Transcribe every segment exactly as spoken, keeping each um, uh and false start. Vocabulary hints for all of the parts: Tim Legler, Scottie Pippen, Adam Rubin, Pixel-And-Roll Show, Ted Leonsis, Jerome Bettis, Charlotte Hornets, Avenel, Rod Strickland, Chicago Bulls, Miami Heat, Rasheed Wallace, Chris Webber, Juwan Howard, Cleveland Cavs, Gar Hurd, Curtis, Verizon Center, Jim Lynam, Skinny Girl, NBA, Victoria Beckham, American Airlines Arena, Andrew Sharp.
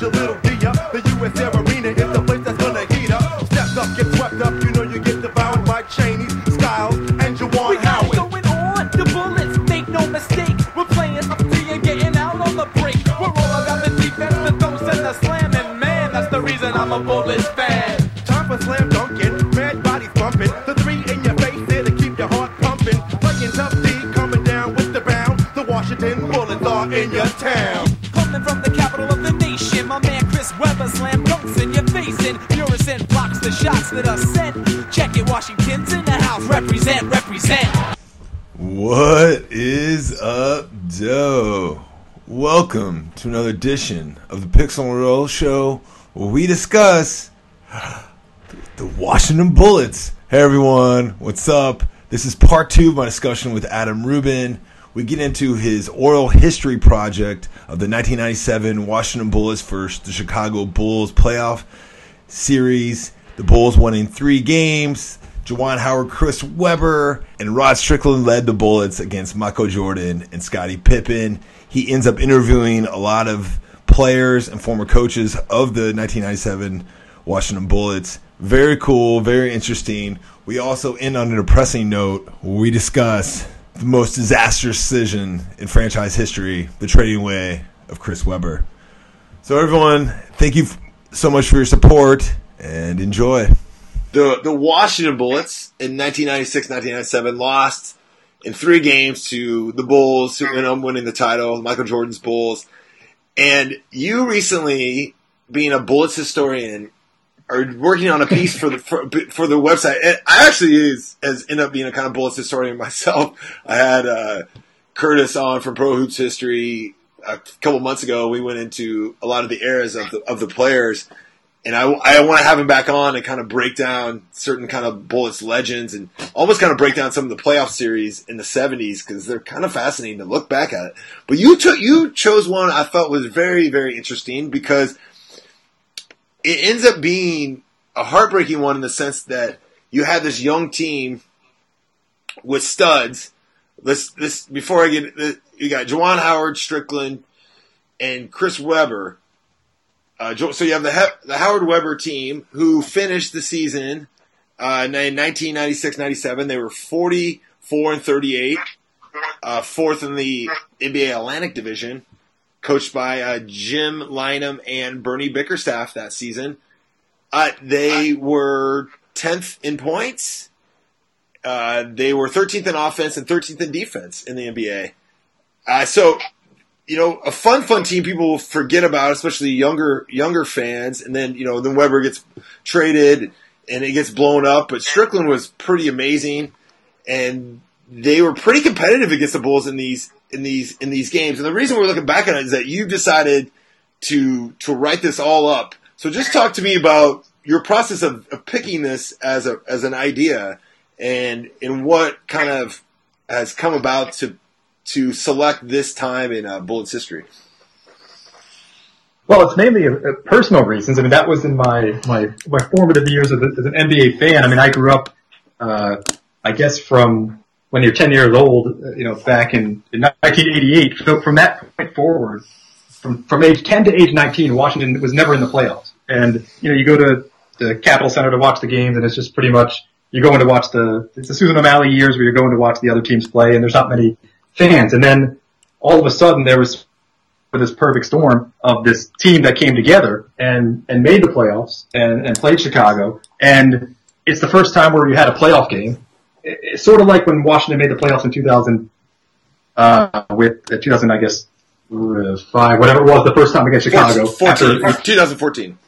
your little gear. The U S A Arena is the place that's gonna heat up. Stepped up, get swept up, you know you get devoured by Cheaney, Styles, and Juwan Howard. We got it going on, the Bullets, make no mistake. We're playing up to you, getting out on the break. We're all about the defense, the thumps and the slam, and man, that's the reason I'm a Bullets fan. Time for slam dunking, mad bodies bumping, the three in your face there to keep your heart pumping. Playing tough D, coming down with the bound, the Washington Bullets are in your town. From the capital of the nation, my man Chris Webber slam dunks in your face and Purist and blocks the shots that are sent. Check it, Washington's in the house. Represent, represent. What is up, Joe? Welcome to another edition of the Pixel-And-Roll Show, where we discuss the Washington Bullets. Hey everyone, what's up? This is part two of my discussion with Adam Rubin. We get into his oral history project of the nineteen ninety-seven Washington Bullets versus the Chicago Bulls playoff series. The Bulls won in three games. Juwan Howard, Chris Webber, and Rod Strickland led the Bullets against Michael Jordan and Scottie Pippen. He ends up interviewing a lot of players and former coaches of the nineteen ninety-seven Washington Bullets. Very cool, very interesting. We also end on a depressing note. We discuss the most disastrous decision in franchise history, the trading away of Chris Webber. So everyone, thank you so much for your support, and enjoy. The the Washington Bullets in nineteen ninety-six ninety-seven lost in three games to the Bulls, who ended up winning the title, Michael Jordan's Bulls. And you recently, being a Bullets historian, are working on a piece for the for, for the website. And I actually is as end up being a kind of Bullets historian myself. I had uh, Curtis on from Pro Hoops History a couple months ago. We went into a lot of the eras of the of the players, and I, I want to have him back on and kind of break down certain kind of Bullets legends and almost kind of break down some of the playoff series in the seventies because they're kind of fascinating to look back at it. But you took you chose one I felt was very very interesting because it ends up being a heartbreaking one in the sense that you had this young team with studs. This, this before I get, this, you got Juwan Howard, Strickland, and Chris Webber. Uh, so you have the the Howard Webber team who finished the season uh, in nineteen ninety-six ninety-seven. They were forty-four and thirty-eight, uh, fourth in the N B A Atlantic Division. Coached by uh, Jim Lynam and Bernie Bickerstaff that season. Uh, they were tenth in points. Uh, they were thirteenth in offense and thirteenth in defense in the N B A. Uh, so, you know, a fun, fun team people will forget about, especially younger younger fans. And then, you know, then Webber gets traded and it gets blown up. But Strickland was pretty amazing. And they were pretty competitive against the Bulls in these in these in these games. And the reason we're looking back on it is that you decided to to write this all up. So just talk to me about your process of, of picking this as a as an idea and and what kind of has come about to to select this time in uh, Bullets history. Well, it's mainly a, a personal reasons. I mean, that was in my my, my formative years as, a, as an N B A fan. I mean, I grew up, uh, I guess, from when you're ten years old, you know, back in, in nineteen eighty-eight. So from that point forward, from, from age ten to age nineteen, Washington was never in the playoffs. And, you know, you go to the Capitol Center to watch the games, and it's just pretty much, you're going to watch the, it's the Susan O'Malley years where you're going to watch the other teams play, and there's not many fans. And then all of a sudden there was this perfect storm of this team that came together and, and made the playoffs and, and played Chicago. And it's the first time where you had a playoff game. It's sort of like when Washington made the playoffs in two thousand, uh, with uh, two thousand, I guess, five, whatever it was, the first time against Chicago. fourteen, after, fourteen, twenty fourteen.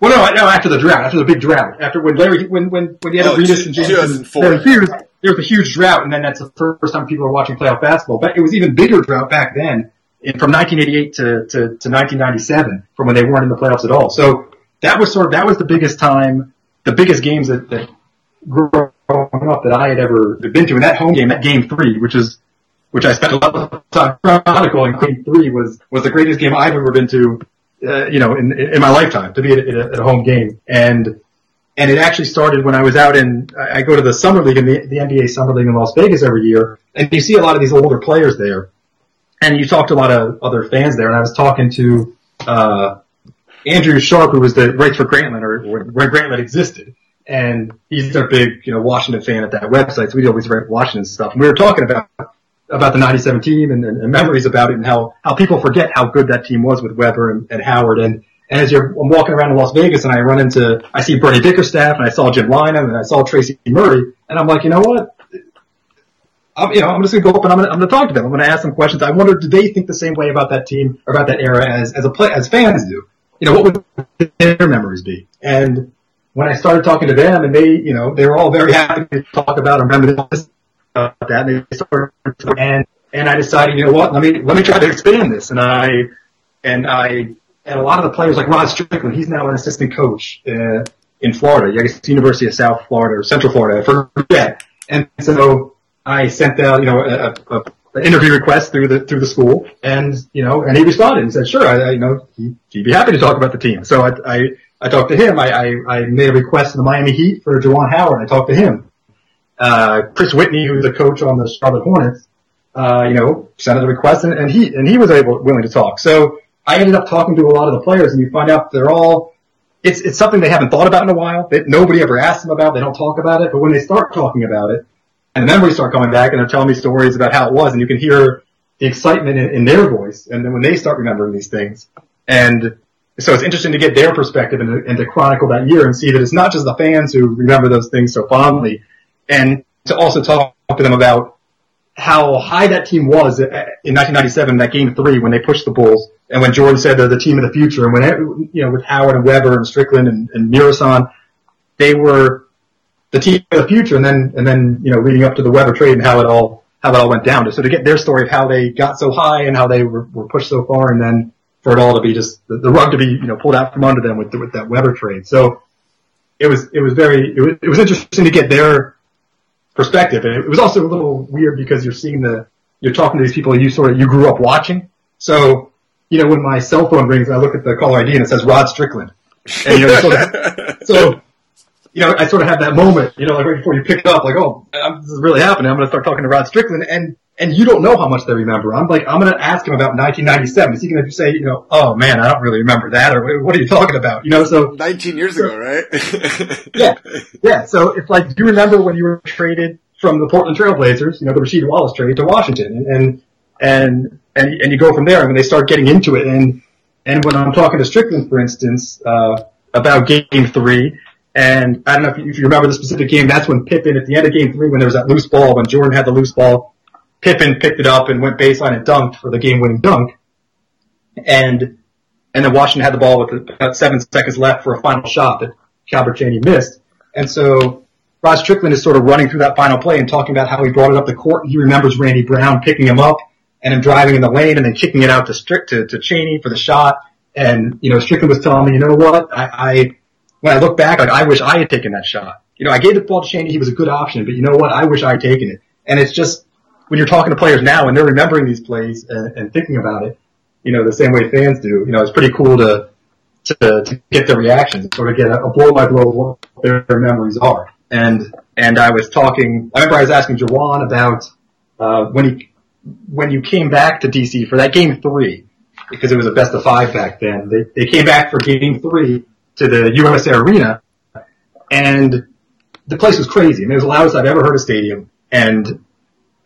Well, no, no, after the drought, after the big drought, after when Larry, when when when you had oh, Reedus and James, Larry Fears, there was a huge drought, and then that's the first time people were watching playoff basketball. But it was even bigger drought back then, in, from nineteen eighty-eight to, to to nineteen ninety-seven, from when they weren't in the playoffs at all. So that was sort of that was the biggest time, the biggest games that, that grew up. Growing up that I had ever been to, and that home game, that game three, which is, which I spent a lot of time chronicling, and game three was, was the greatest game I've ever been to, uh, you know, in, in my lifetime, to be at a, at a home game. And, and it actually started when I was out in, I go to the Summer League, in the, the N B A Summer League in Las Vegas every year, and you see a lot of these older players there, and you talk to a lot of other fans there, and I was talking to, uh, Andrew Sharp, who was the writes for Grantland, or when Grantland existed, and he's a big, you know, Washington fan at that website, so we always write Washington stuff. And we were talking about about the ninety-seven team and, and memories about it, and how, how people forget how good that team was with Webber and, and Howard. And, and as you're I'm walking around in Las Vegas, and I run into, I see Bernie Bickerstaff, and I saw Jim Lynam, and I saw Tracy Murray, and I'm like, you know what? I'm, you know, I'm just going to go up and I'm going to, I'm going to talk to them. I'm going to ask them questions. I wonder, do they think the same way about that team or about that era as, as a play, as fans do? You know, what would their memories be? And when I started talking to them, and they, you know, they were all very happy to talk about and remember this, about that. And they started, and, and I decided, you know what, let me, let me try to expand this. And I, and I, and a lot of the players like Rod Strickland, he's now an assistant coach uh, in Florida. I guess it's University of South Florida or Central Florida. I forget. And so, I sent out, you know, an interview request through the through the school, and you know, and he responded and said, "Sure, I, I you know, he, he'd be happy to talk about the team." So I I, I talked to him. I, I I made a request to the Miami Heat for Juwan Howard. I talked to him. Uh, Chris Whitney, who's a coach on the Charlotte Hornets, uh, you know, sent a request, and, and he and he was able willing to talk. So I ended up talking to a lot of the players, and you find out they're all. It's it's something they haven't thought about in a while. That nobody ever asked them about. They don't talk about it, but when they start talking about it. And memories start coming back, and they're telling me stories about how it was, and you can hear the excitement in, in their voice, and then when they start remembering these things. And so it's interesting to get their perspective and, and to chronicle that year and see that it's not just the fans who remember those things so fondly, and to also talk to them about how high that team was in nineteen ninety-seven, that game three when they pushed the Bulls, and when Jordan said they're the team of the future, and when, you know, with Howard and Webber and Strickland and, and Murasan, they were the team of the future, and then, and then, you know, leading up to the Webber trade and how it all, how it all went down. So to get their story of how they got so high and how they were, were pushed so far, and then for it all to be just the, the rug to be, you know, pulled out from under them with, with that Webber trade. So it was, it was very, it was, it was interesting to get their perspective. And it was also a little weird because you're seeing the, you're talking to these people you sort of, you grew up watching. So, you know, when my cell phone rings, I look at the caller I D and it says Rod Strickland. And, you know, sort of, so, you know, I sort of had that moment, you know, like right before you pick it up, like, oh, I'm, this is really happening. I'm going to start talking to Rod Strickland. And, and you don't know how much they remember. I'm like, I'm going to ask him about nineteen ninety-seven. Is he going to say, you know, oh, man, I don't really remember that. Or what are you talking about? You know, so. nineteen years ago, right? yeah. Yeah. So it's like, do you remember when you were traded from the Portland Trailblazers, you know, the Rasheed Wallace trade to Washington? And, and, and, and you go from there. I mean, they start getting into it. And, and when I'm talking to Strickland, for instance, uh, about game three, and I don't know if you, if you remember the specific game, that's when Pippen, at the end of game three, when there was that loose ball, when Jordan had the loose ball, Pippen picked it up and went baseline and dunked for the game-winning dunk. And and then Washington had the ball with about seven seconds left for a final shot that Calbert Cheaney missed. And so Rod Strickland is sort of running through that final play and talking about how he brought it up the court. He remembers Randy Brown picking him up and him driving in the lane and then kicking it out to Strick to, to Cheaney for the shot. And, you know, Strickland was telling me, you know what, I... I when I look back, like, I wish I had taken that shot. You know, I gave the ball to Cheaney. He was a good option, but you know what? I wish I had taken it. And it's just when you're talking to players now and they're remembering these plays and, and thinking about it, you know, the same way fans do, you know, it's pretty cool to to, to get their reactions, sort of get a, a blow by blow of what their, their memories are. And and I was talking, I remember I was asking Juwan about uh, when he when you came back to D C for that game three, because it was a best of five back then. They they came back for game three to the U S A Arena, and the place was crazy. I mean, it was the loudest I've ever heard a stadium, and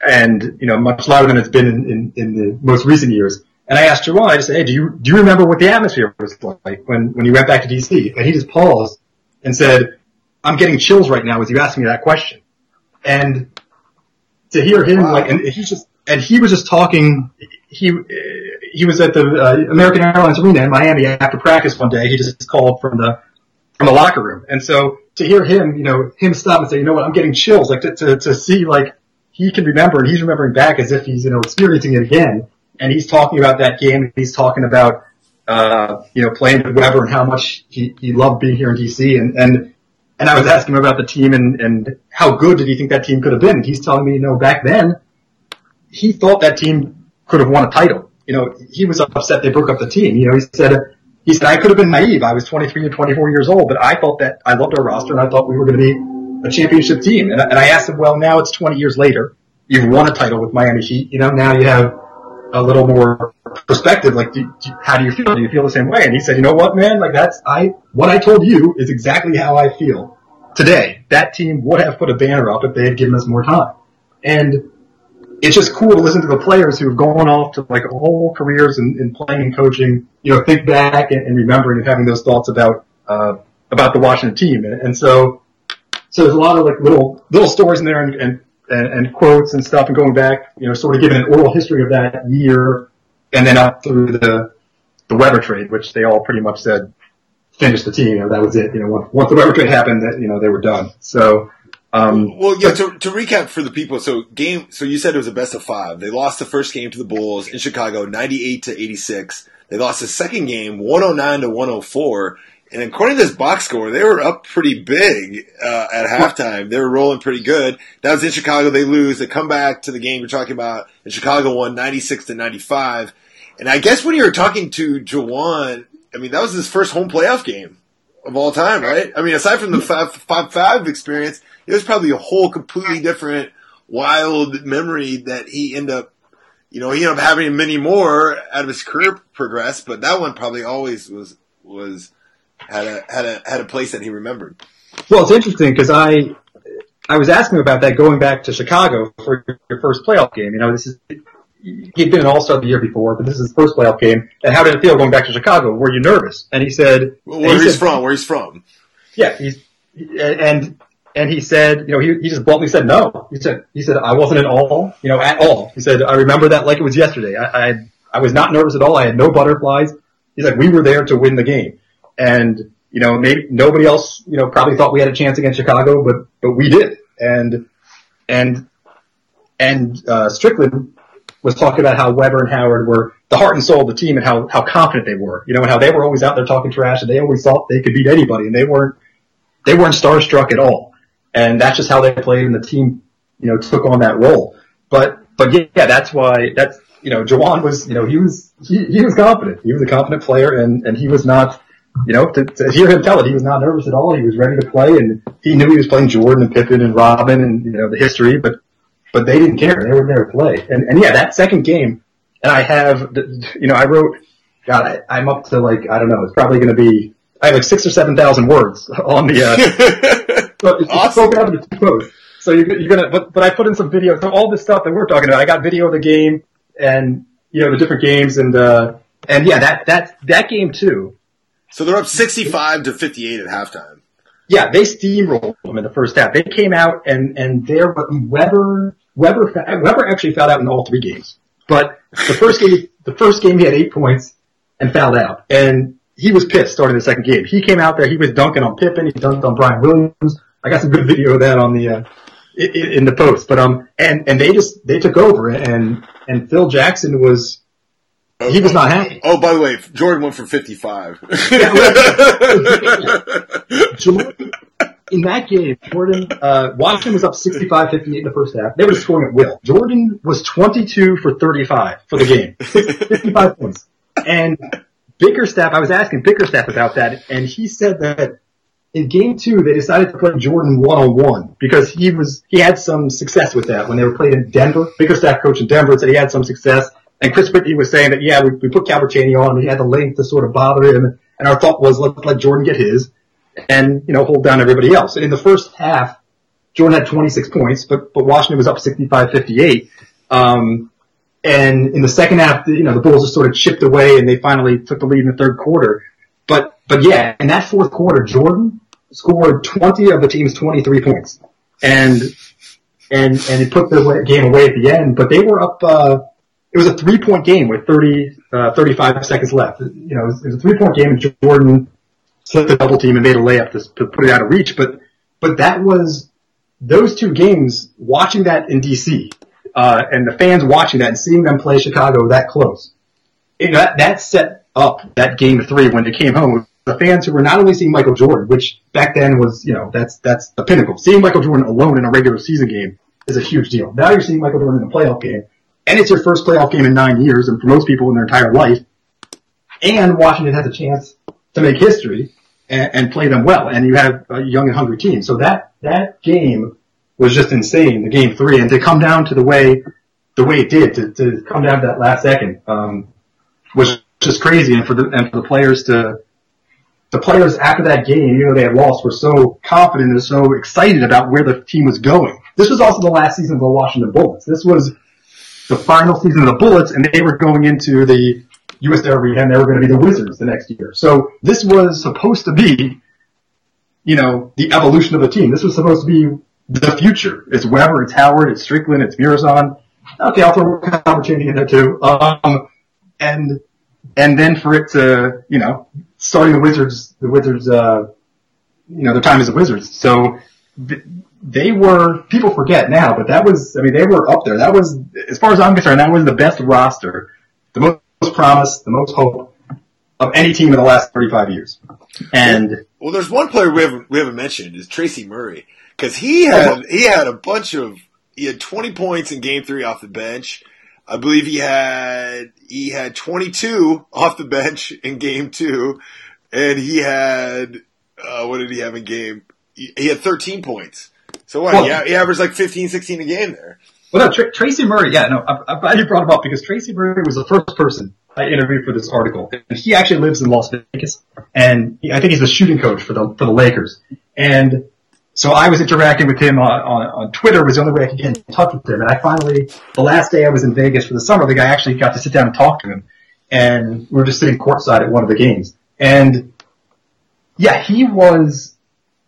and you know, much louder than it's been in, in, in the most recent years. And I asked Juwan, I just said, "Hey, do you do you remember what the atmosphere was like when when you went back to D C?" And he just paused and said, "I'm getting chills right now as you asked me that question." And to hear him, wow. like, and he just and he was just talking. He. He was at the uh, American Airlines Arena in Miami after practice one day. He just called from the from the locker room, and so to hear him, you know, him stop and say, "You know what? I'm getting chills." Like to to, to see like he can remember, and he's remembering back as if he's, you know, experiencing it again. And he's talking about that game. And he's talking about uh, you know, playing with Webber and how much he, he loved being here in D C. And and and I was asking him about the team and and how good did he think that team could have been. And he's telling me, you know, back then he thought that team could have won a title. You know, he was upset they broke up the team. You know, he said, he said, I could have been naive. I was twenty-three or twenty-four years old, but I thought that I loved our roster and I thought we were going to be a championship team. And I, and I asked him, well, now it's twenty years later. You've won a title with Miami Heat. You know, now you have a little more perspective, like, do, do, how do you feel? Do you feel the same way? And he said, you know what, man? Like, that's, I, what I told you is exactly how I feel today. That team would have put a banner up if they had given us more time. And it's just cool to listen to the players who have gone off to, like, whole careers in, in playing and coaching, you know, think back and, and remembering and having those thoughts about, uh, about the Washington team. And, and so, so there's a lot of, like, little, little stories in there and, and, and quotes and stuff and going back, you know, sort of giving an oral history of that year and then up through the, the Webber trade, which they all pretty much said finished the team. You know, that was it. You know, once the Webber trade happened, that, you know, they were done. So, um, well, yeah, to, to recap for the people. So game, so you said it was a best of five. They lost the first game to the Bulls in Chicago, ninety-eight to eighty-six. They lost the second game, one oh nine to one oh four. And according to this box score, they were up pretty big uh, at halftime. They were rolling pretty good. That was in Chicago. They lose. They come back to the game we're talking about, and Chicago won ninety-six to ninety-five. And I guess when you were talking to Juwan, I mean, that was his first home playoff game of all time, right? I mean, aside from the five five experience, it was probably a whole completely different, wild memory that he ended up, you know, he ended up having many more out of his career progress, but that one probably always was was. Had a had a had a place that he remembered. Well, it's interesting because I I was asking about that going back to Chicago for your first playoff game. You know, this is he'd been an all-star the year before, but this is his first playoff game. And how did it feel going back to Chicago? Were you nervous? And he said, well, "Where he he's said, from? Where he's from?" Yeah, he's and and he said, you know, he he just bluntly said no. He said he said I wasn't at all, you know, at all. He said I remember that like it was yesterday. I I, I was not nervous at all. I had no butterflies. He's like, we were there to win the game. And, you know, maybe nobody else, you know, probably thought we had a chance against Chicago, but, but we did. And, and, and, uh, Strickland was talking about how Webber and Howard were the heart and soul of the team and how, how confident they were, you know, and how they were always out there talking trash and they always thought they could beat anybody and they weren't, they weren't starstruck at all. And that's just how they played and the team, you know, took on that role. But, but yeah, that's why that's, you know, Juwan was, you know, he was, he, he was confident. He was a confident player and, and he was not, You know, to, to hear him tell it, he was not nervous at all. He was ready to play, and he knew he was playing Jordan and Pippen and Robin and, you know, the history, but but they didn't care. They were there to play. And, and yeah, that second game, and I have, you know, I wrote, God, I, I'm up to, like, I don't know, it's probably going to be, I have like six or seven thousand words on the, uh, so it's, awesome. It's broken up into two posts. So you're, you're going to, but, but I put in some video, so all this stuff that we're talking about, I got video of the game and, you know, the different games, and, uh, and yeah, that, that, that game too. So they're up sixty-five to fifty-eight at halftime. Yeah, they steamrolled them in the first half. They came out and and there Webber Webber Webber actually fouled out in all three games. But the first game the first game he had eight points and fouled out, and he was pissed starting the second game. He came out there, he was dunking on Pippen, he dunked on Brian Williams. I got some good video of that on the uh, in, in the post. But um and and they just they took over and and Phil Jackson was. He was not happy. Oh, by the way, Jordan went for fifty-five. Jordan, in that game, Jordan, uh, Washington was up sixty-five fifty-eight in the first half. They were scoring at will. Jordan was twenty-two for thirty-five for the game. fifty-five points. And Bickerstaff, I was asking Bickerstaff about that, and he said that in game two, they decided to play Jordan one-on-one because he was, he had some success with that when they were playing in Denver. Bickerstaff coached in Denver and said he had some success. And Chris Whitney was saying that, yeah, we, we put Calbert Cheaney on, and he had the length to sort of bother him, and our thought was, let's let Jordan get his and, you know, hold down everybody else. And in the first half, Jordan had twenty-six points, but, but Washington was up sixty-five fifty-eight. Um, and in the second half, you know, the Bulls just sort of chipped away, and they finally took the lead in the third quarter. But, but yeah, in that fourth quarter, Jordan scored twenty of the team's twenty-three points. And, and, and it put the game away at the end, but they were up, uh, It was a three-point game with thirty, uh, thirty-five seconds left. You know, it was, it was a three-point game, and Jordan slipped the double team and made a layup to, to put it out of reach. But, but that was those two games. Watching that in D C, uh, and the fans watching that and seeing them play Chicago that close, you know, that, that set up that game three when they came home. The fans who were not only seeing Michael Jordan, which back then was, you know, that's that's the pinnacle. Seeing Michael Jordan alone in a regular season game is a huge deal. Now you're seeing Michael Jordan in a playoff game. And it's your first playoff game in nine years, and for most people in their entire life. And Washington has a chance to make history and, and play them well. And you have a young and hungry team. So that, that game was just insane, the game three. And to come down to the way, the way it did, to, to come down to that last second, um, which is crazy. And for the and for the players to the players after that game, even though they had lost, were so confident and so excited about where the team was going. This was also the last season of the Washington Bullets. This was the final season of the Bullets, and they were going into the U S A Arena, and they were going to be the Wizards the next year. So this was supposed to be, you know, the evolution of the team. This was supposed to be the future. It's Webber, it's Howard, it's Strickland, it's Murazan. Okay, I'll throw Calbert Cheaney in there too. Um, and and then for it to, you know, starting the Wizards, the Wizards, uh, you know, their time as the Wizards. So they were, people forget now, but that was, I mean, they were up there. That was, as far as I'm concerned, that was the best roster, the most promise, the most hope of any team in the last thirty-five years. And well, there's one player we haven't we haven't mentioned is Tracy Murray, because he had he had a bunch of he had twenty points in Game Three off the bench. I believe he had he had twenty-two off the bench in Game Two, and he had uh, what did he have in Game? He, he had thirteen points. So what? Well, he, he averaged like fifteen, sixteen a game there. Well, no, Tra- Tracy Murray. Yeah, no, I'm glad you brought him up, because Tracy Murray was the first person I interviewed for this article, and he actually lives in Las Vegas, and he, I think he's the shooting coach for the for the Lakers. And so I was interacting with him on, on, on Twitter, was the only way I could get in touch with him. And I finally, the last day I was in Vegas for the summer, the guy actually got to sit down and talk to him, and we were just sitting courtside at one of the games. And yeah, he was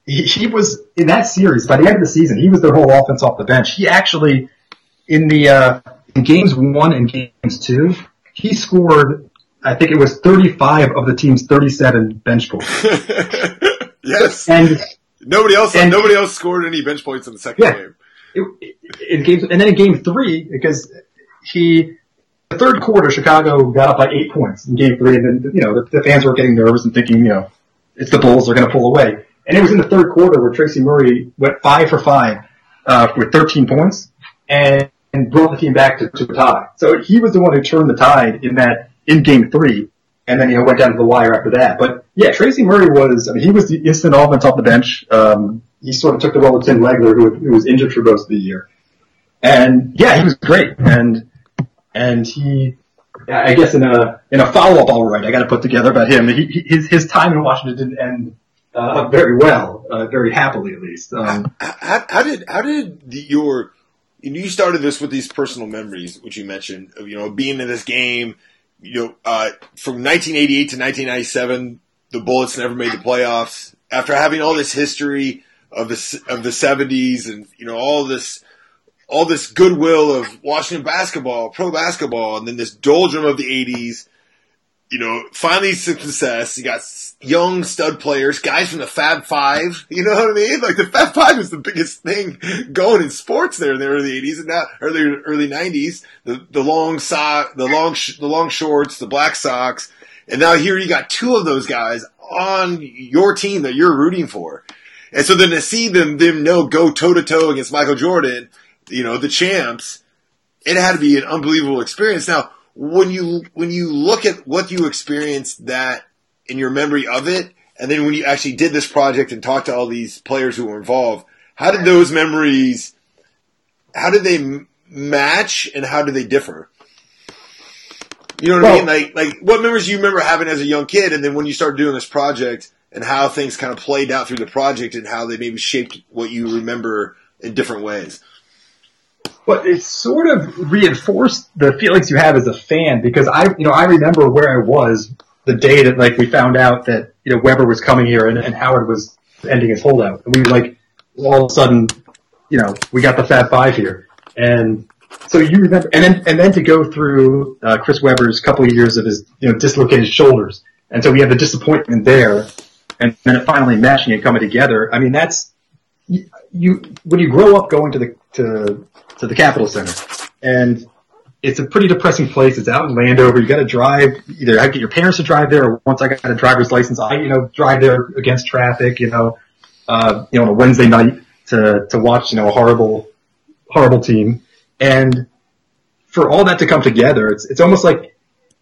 he, he was in that series. By the end of the season, he was their whole offense off the bench. He actually in the uh, in games one and games two, he scored, I think it was thirty-five of the team's thirty-seven bench points. Yes, and nobody else, and, nobody else scored any bench points in the second yeah, game. It, it, in games, and then in game three, because he, the third quarter, Chicago got up by eight points in game three, and then you know the, the fans were getting nervous and thinking, you know, it's the Bulls, they're going to pull away. And it was in the third quarter where Tracy Murray went five for five uh, with thirteen points, and. And brought the team back to, to a tie. So he was the one who turned the tide in that in game three, and then he you know, went down to the wire after that. But yeah, Tracy Murray was, I mean, he was the instant offense off the bench. Um, he sort of took the role of Tim Legler, who, who was injured for most of the year. And yeah, he was great. And and he, I guess in a in a follow up, all right, I got to put together about him. He, his his time in Washington didn't end uh, very well, uh, very happily at least. Um, how, how, how did how did the, your And you started this with these personal memories, which you mentioned, of, you know, being in this game, you know, uh, from nineteen eighty-eight to nineteen ninety-seven, the Bullets never made the playoffs. After having all this history of the of the seventies and, you know, all this all this goodwill of Washington basketball, pro basketball, and then this doldrum of the eighties, you know, finally success. You got young stud players, guys from the Fab Five. You know what I mean? Like the Fab Five was the biggest thing going in sports there in the early eighties and now early early nineties. The the long so the long sh- the long shorts, the black socks, and now here you got two of those guys on your team that you're rooting for, and so then to see them them no go toe to toe against Michael Jordan, you know, the champs, it had to be an unbelievable experience. Now, When you when you look at what you experienced that in your memory of it, and then when you actually did this project and talked to all these players who were involved, how did those memories, how did they match and how do they differ? You know what well, I mean? Like like what memories do you remember having as a young kid, and then when you started doing this project and how things kind of played out through the project and how they maybe shaped what you remember in different ways? But it sort of reinforced the feelings you have as a fan, because I, you know, I remember where I was the day that like we found out that, you know, Webber was coming here and, and Howard was ending his holdout. And we like, all of a sudden, you know, we got the Fab Five here. And so you remember, and then, and then to go through, uh, Chris Webber's couple of years of his, you know, dislocated shoulders. And so we have the disappointment there and then it finally mashing and coming together. I mean, that's, you, you when you grow up going to the, to, to the Capitol Center, and it's a pretty depressing place. It's out in Landover. You got to drive. Either I get your parents to drive there, or once I got a driver's license, I you know drive there against traffic. You know, uh, you know, on a Wednesday night to to watch you know a horrible, horrible team, and for all that to come together, it's it's almost like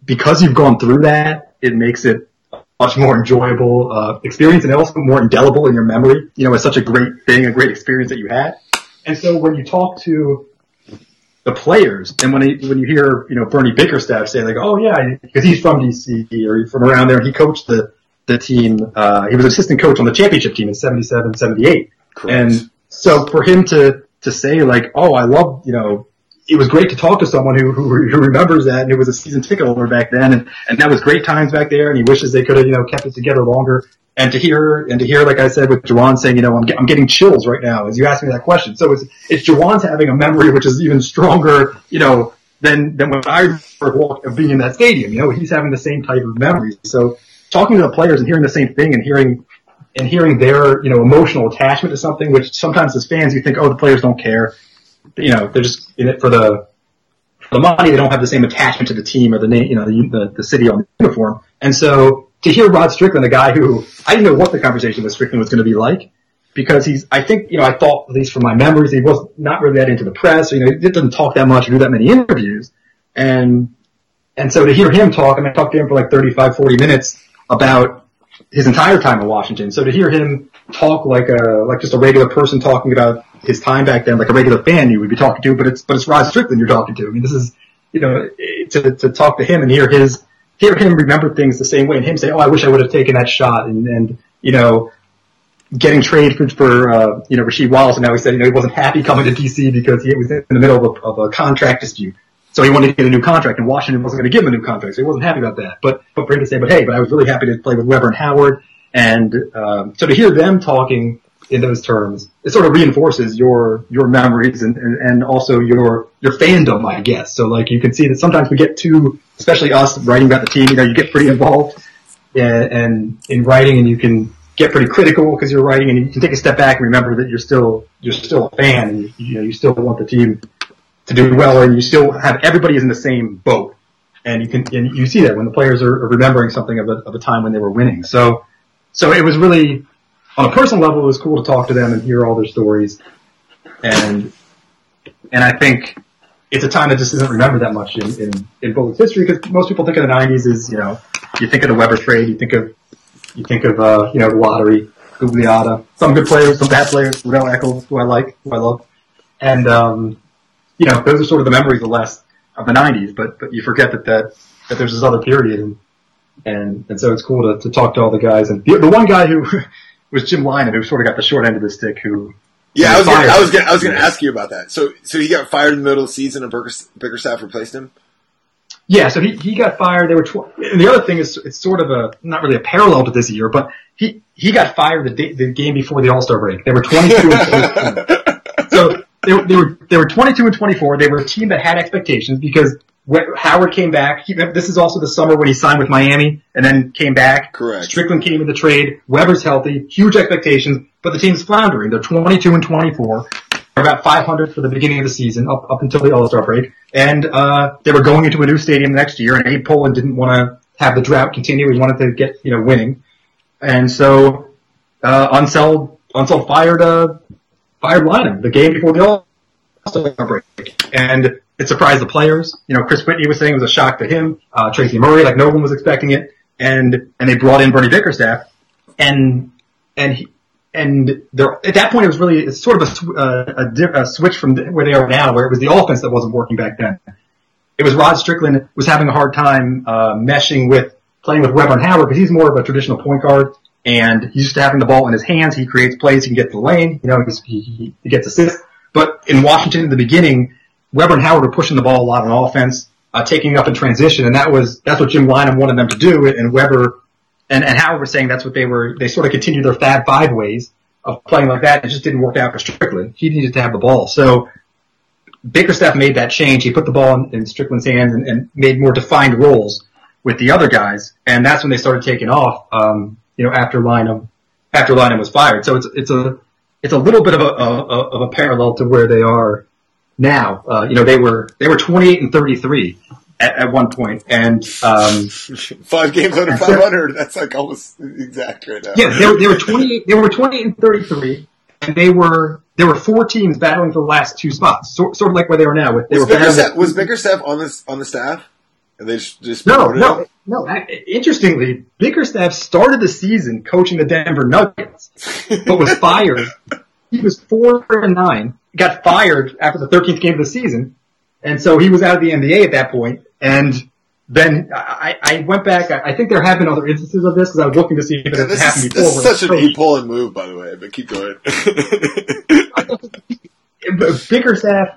because you've gone through that, it makes it a much more enjoyable uh, experience, and also more indelible in your memory. You know, it's such a great thing, a great experience that you had. And so when you talk to the players. And when he, when you hear, you know, Bernie Bickerstaff say, like, oh, yeah, because he's from D C or from around there, and he coached the, the team. Uh, he was assistant coach on the championship team in seventy-seven, seventy-eight. Correct. And so for him to, to say, like, oh, I love, you know, it was great to talk to someone who, who, who remembers that, and it was a season ticket holder back then, and, and that was great times back there, and he wishes they could have, you know, kept it together longer. And to hear, and to hear, like I said, with Juwan saying, you know, I'm, I'm getting chills right now as you asked me that question. So it's, it's Juwan's having a memory which is even stronger, you know, than, than when I walked of being in that stadium. You know, he's having the same type of memories. So talking to the players and hearing the same thing and hearing, and hearing their, you know, emotional attachment to something, which sometimes as fans you think, oh, the players don't care. You know, they're just in it for the, for the money. They don't have the same attachment to the team or the name, you know, the, the, the city on the uniform. And so to hear Rod Strickland, a guy who I didn't know what the conversation with Strickland was going to be like, because he's, I think, you know, I thought, at least from my memories, he was not really that into the press. Or, you know, he didn't talk that much or do that many interviews. And, and so to hear him talk, I mean, I talked to him for like thirty-five, forty minutes about his entire time in Washington. So to hear him talk like a, like just a regular person talking about his time back then, like a regular fan you would be talking to, but it's, but it's Rod Strickland you're talking to. I mean, this is, you know, to, to talk to him and hear his, hear him remember things the same way, and him say, oh, I wish I would have taken that shot, and, and you know, getting traded for, uh, you know, Rasheed Wallace, and now he said, you know, he wasn't happy coming to D C because he was in the middle of a, of a contract dispute. So he wanted to get a new contract, and Washington wasn't going to give him a new contract, so he wasn't happy about that. But, but for him to say, but hey, but I was really happy to play with Webber and Howard, and um, so to hear them talking in those terms, it sort of reinforces your, your memories and, and, and also your, your fandom, I guess. So like you can see that sometimes we get too, especially us writing about the team, you know, you get pretty involved and, and in writing, and you can get pretty critical because you're writing, and you can take a step back and remember that you're still, you're still a fan, and you, you know, you still want the team to do well, and you still have, everybody is in the same boat. And you can, and you see that when the players are, are remembering something of a, of a time when they were winning. So, so it was really, on a personal level, it was cool to talk to them and hear all their stories, and and I think it's a time that just isn't remembered that much in, in, in Bullets history, because most people think of the nineties as, you know, you think of the Webber trade, you think of you think of uh, you know, the lottery, Gugliotta, some good players, some bad players, Riddell Eccles, who I like, who I love, and um, you know, those are sort of the memories of the last of the nineties, but but you forget that that, that there's this other period, and and, and so it's cool to, to talk to all the guys, and the, the one guy who was Jim Lynam, who sort of got the short end of the stick, who... Yeah, I was gonna, I was gonna, I was gonna yeah. ask you about that. So so he got fired in the middle of the season, and Bickerstaff replaced him? Yeah, so he, he got fired. They were tw- and the other thing is, it's sort of a, not really a parallel to this year, but he, he got fired the, day, the game before the All-Star break. They were twenty-two and twenty-four. So they, they were they were twenty-two and twenty-four. They were a team that had expectations because Howard came back. He, this is also the summer when he signed with Miami and then came back. Correct. Strickland came in the trade. Webber's healthy. Huge expectations, but the team's floundering. They're twenty-two and twenty-four. They're about five hundred for the beginning of the season, up, up until the All-Star break. And uh, they were going into a new stadium next year, and Abe Pollin didn't want to have the drought continue. He wanted to get, you know, winning. And so uh, Unseld, Unseld fired uh, fired Lynam the game before the All-Star break. And it surprised the players. You know, Chris Whitney was saying it was a shock to him. Uh, Tracy Murray, like no one was expecting it, and and they brought in Bernie Bickerstaff, and and he, and there at that point it was really it's sort of a, uh, a, di- a switch from where they are now, where it was the offense that wasn't working back then. It was Rod Strickland was having a hard time uh, meshing with playing with Webber and Howard, because he's more of a traditional point guard, and he's used to having the ball in his hands. He creates plays, he can get to the lane, you know, he's, he he gets assists. But in Washington, in the beginning, Webber and Howard were pushing the ball a lot on offense, uh, taking up in transition, and that was that's what Jim Lynam wanted them to do. And Webber and, and Howard were saying that's what they were. They sort of continued their Fab Five ways of playing like that. It just didn't work out for Strickland. He needed to have the ball. So Bickerstaff made that change. He put the ball in, in Strickland's hands and, and made more defined roles with the other guys. And that's when they started taking off. Um, you know, after Lynam, after Lynam was fired. So it's it's a it's a little bit of a, a, a of a parallel to where they are now. Uh, you know, they were they were twenty-eight and thirty-three at, at one point, and um, five games under five hundred. That's like almost exact right now. Yeah, they were, they were twenty-eight. They were twenty-eight and thirty-three, and they were there were four teams battling for the last two spots, sort, sort of like where they are now. With they was, were Bickerstaff, was Bickerstaff on this on the staff, and they just, just no no out? no. I, interestingly, Bickerstaff started the season coaching the Denver Nuggets, but was fired. He was four and nine. Got fired after the thirteenth game of the season, And so he was out of the N B A at that point. And then I, I went back. I think there have been other instances of this because I was looking to see if it yeah, had happened is, before. This is such an Abe Pollin move, by the way, but keep going. Bickerstaff,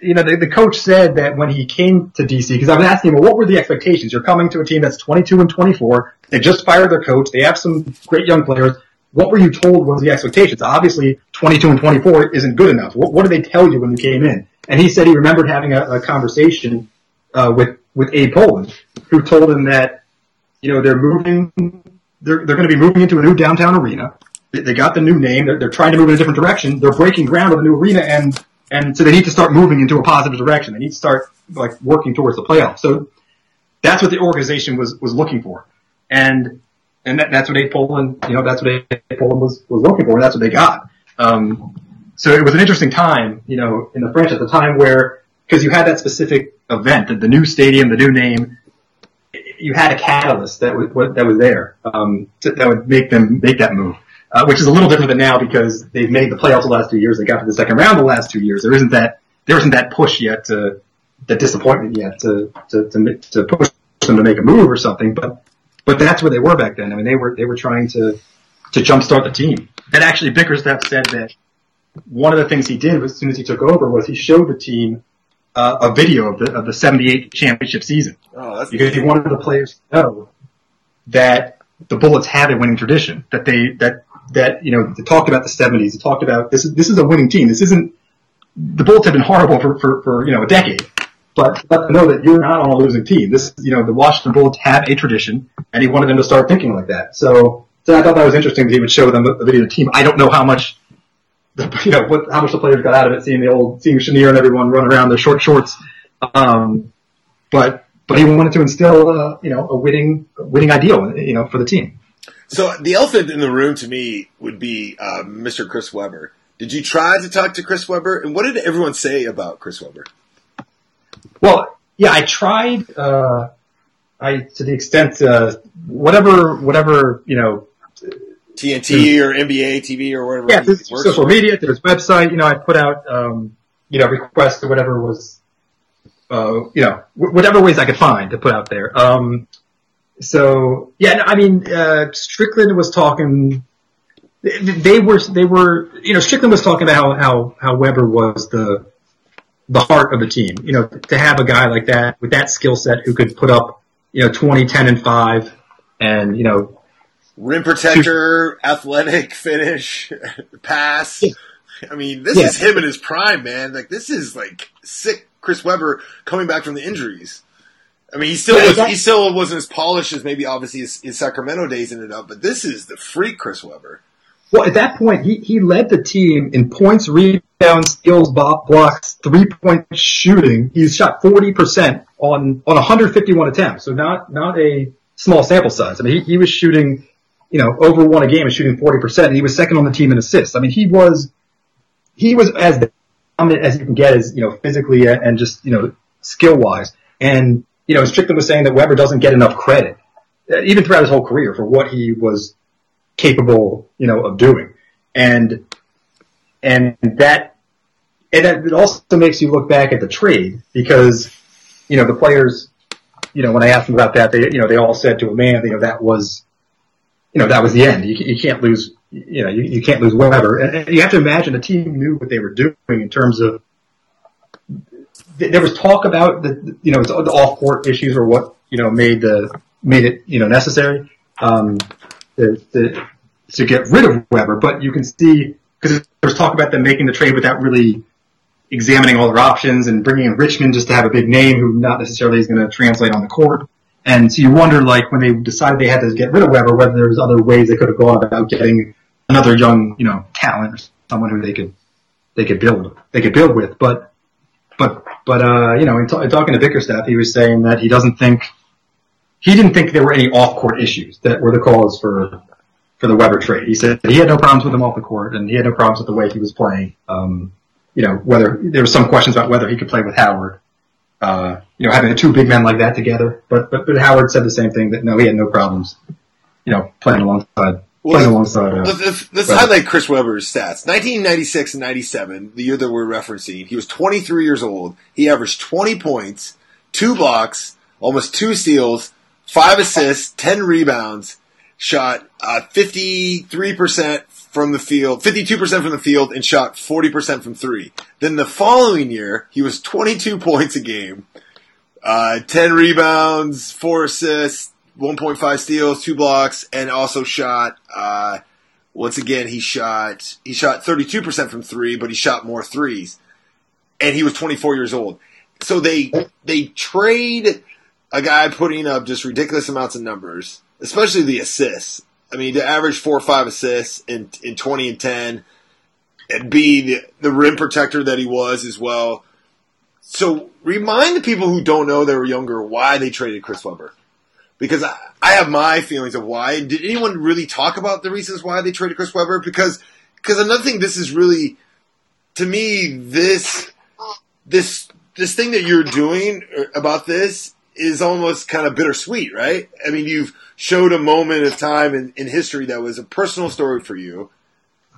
you know, the, the coach said that when he came to D C, because I was asking him, well, what were the expectations? You're coming to a team that's twenty-two and twenty-four. They just fired their coach. They have some great young players. What were you told was the expectations? Obviously, twenty-two and twenty-four isn't good enough. What, what did they tell you when you came in? And he said he remembered having a, a conversation uh, with, with Abe Pollin, who told him that, you know, they're moving, they're, they're going to be moving into a new downtown arena. They, they got the new name. They're, they're trying to move in a different direction. They're breaking ground on the new arena, and, and so they need to start moving into a positive direction. They need to start, like, working towards the playoffs. So that's what the organization was, was looking for. And, And that, that's what Abe Pollin, you know, that's what Abe Pollin was, was looking for, and that's what they got. Um, so it was an interesting time, you know, in the franchise at the time where, because you had that specific event, the, the new stadium, the new name, you had a catalyst that was that was there um, to, that would make them make that move, uh, which is a little different than now because they've made the playoffs the last two years, they got to the second round the last two years. There isn't that there isn't that push yet to that disappointment yet to to to, to push them to make a move or something, but. But that's where they were back then. I mean, they were they were trying to, to jumpstart the team. And actually, Bickerstaff said that one of the things he did was, as soon as he took over was he showed the team uh, a video of the of the seventy-eight championship season. Oh, that's because he wanted the players to know that the Bullets had a winning tradition. That they that that you know they talked about the seventies. They talked about this is this is a winning team. This isn't the Bullets have been horrible for, for, for you know a decade. But let them know that you're not on a losing team. This, you know, the Washington Bullets have a tradition, and he wanted them to start thinking like that. So, so I thought that was interesting that he would show them the video of the team. I don't know how much, the, you know, what, how much the players got out of it, seeing the old, seeing Chenier and everyone run around their short shorts. Um, but but he wanted to instill, uh, you know, a winning winning ideal, you know, for the team. So the elephant in the room to me would be uh, Mister Chris Webber. Did you try to talk to Chris Webber, and what did everyone say about Chris Webber? Well, yeah, I tried, uh, I, to the extent, uh, whatever, whatever, you know. T N T or N B A T V or whatever. Yeah, there's social media, there's website, you know, I put out, um, you know, requests or whatever was, uh, you know, w- whatever ways I could find to put out there. Um, so, yeah, no, I mean, uh, Strickland was talking, they, they were, they were, you know, Strickland was talking about how, how, how Webber was the, the heart of the team, you know, to have a guy like that with that skill set who could put up, you know, twenty, ten, and five and, you know. Rim protector, shoot. Athletic finish, pass. Yeah. I mean, this yeah. is him in his prime, man. Like, this is, like, sick Chris Webber coming back from the injuries. I mean, he still, yeah, was, exactly. he still wasn't as polished as maybe, obviously, his, his Sacramento days ended up, but this is the freak Chris Webber. Well, at that point, he, he led the team in points, rebounds, steals, blocks, three-point shooting. He's shot forty percent on, on one hundred fifty-one attempts, so not not a small sample size. I mean, he, he was shooting, you know, over one a game and shooting forty percent, and he was second on the team in assists. I mean, he was he was as dominant as you can get, as you know, physically and just, you know, skill-wise. And, you know, Strickland was saying that Webber doesn't get enough credit, even throughout his whole career, for what he was capable, you know, of doing. And, and that, and that it also makes you look back at the trade because, you know, the players, you know, when I asked them about that, they, you know, they all said to a man, you know, that was, you know, that was the end. You, you can't lose, you know, you, you can't lose Webber. And you have to imagine the team knew what they were doing in terms of, there was talk about the, you know, the off-court issues or what, you know, made the, made it, you know, necessary. Um, To, to, to get rid of Webber, but you can see, because there's talk about them making the trade without really examining all their options and bringing in Richmond just to have a big name who not necessarily is going to translate on the court. And so you wonder, like, when they decided they had to get rid of Webber, whether there was other ways they could have gone about getting another young, you know, talent or someone who they could they could build they could build with. But but but uh, you know, in, t- in talking to Bickerstaff, he was saying that he doesn't think. He didn't think there were any off-court issues that were the cause for for the Webber trade. He said that he had no problems with him off the court, and he had no problems with the way he was playing. Um, you know, whether there were some questions about whether he could play with Howard. Uh, you know, having two big men like that together, but, but but Howard said the same thing, that no, he had no problems, you know, playing alongside Well, alongside, uh, let's, let's highlight Chris Webber's stats. nineteen ninety-six and ninety-seven, the year that we're referencing, he was twenty-three years old. He averaged twenty points, two blocks, almost two steals, five assists, ten rebounds, shot uh, fifty-three percent from the field, fifty-two percent from the field, and shot forty percent from three. Then the following year, he was twenty-two points a game, uh, ten rebounds, four assists, one point five steals, two blocks, and also shot, uh, once again, he shot, he shot thirty-two percent from three, but he shot more threes. And he was twenty-four years old. So they, they trade a guy putting up just ridiculous amounts of numbers, especially the assists. I mean, to average four or five assists in, in twenty and ten, and be the, the rim protector that he was as well. So remind the people who don't know, they were younger, why they traded Chris Webber. Because I, I have my feelings of why. Did anyone really talk about the reasons why they traded Chris Webber? Because because another thing, this is really, to me, this this this thing that you're doing about this is almost kind of bittersweet, right? I mean, you've showed a moment of time in, in history that was a personal story for you,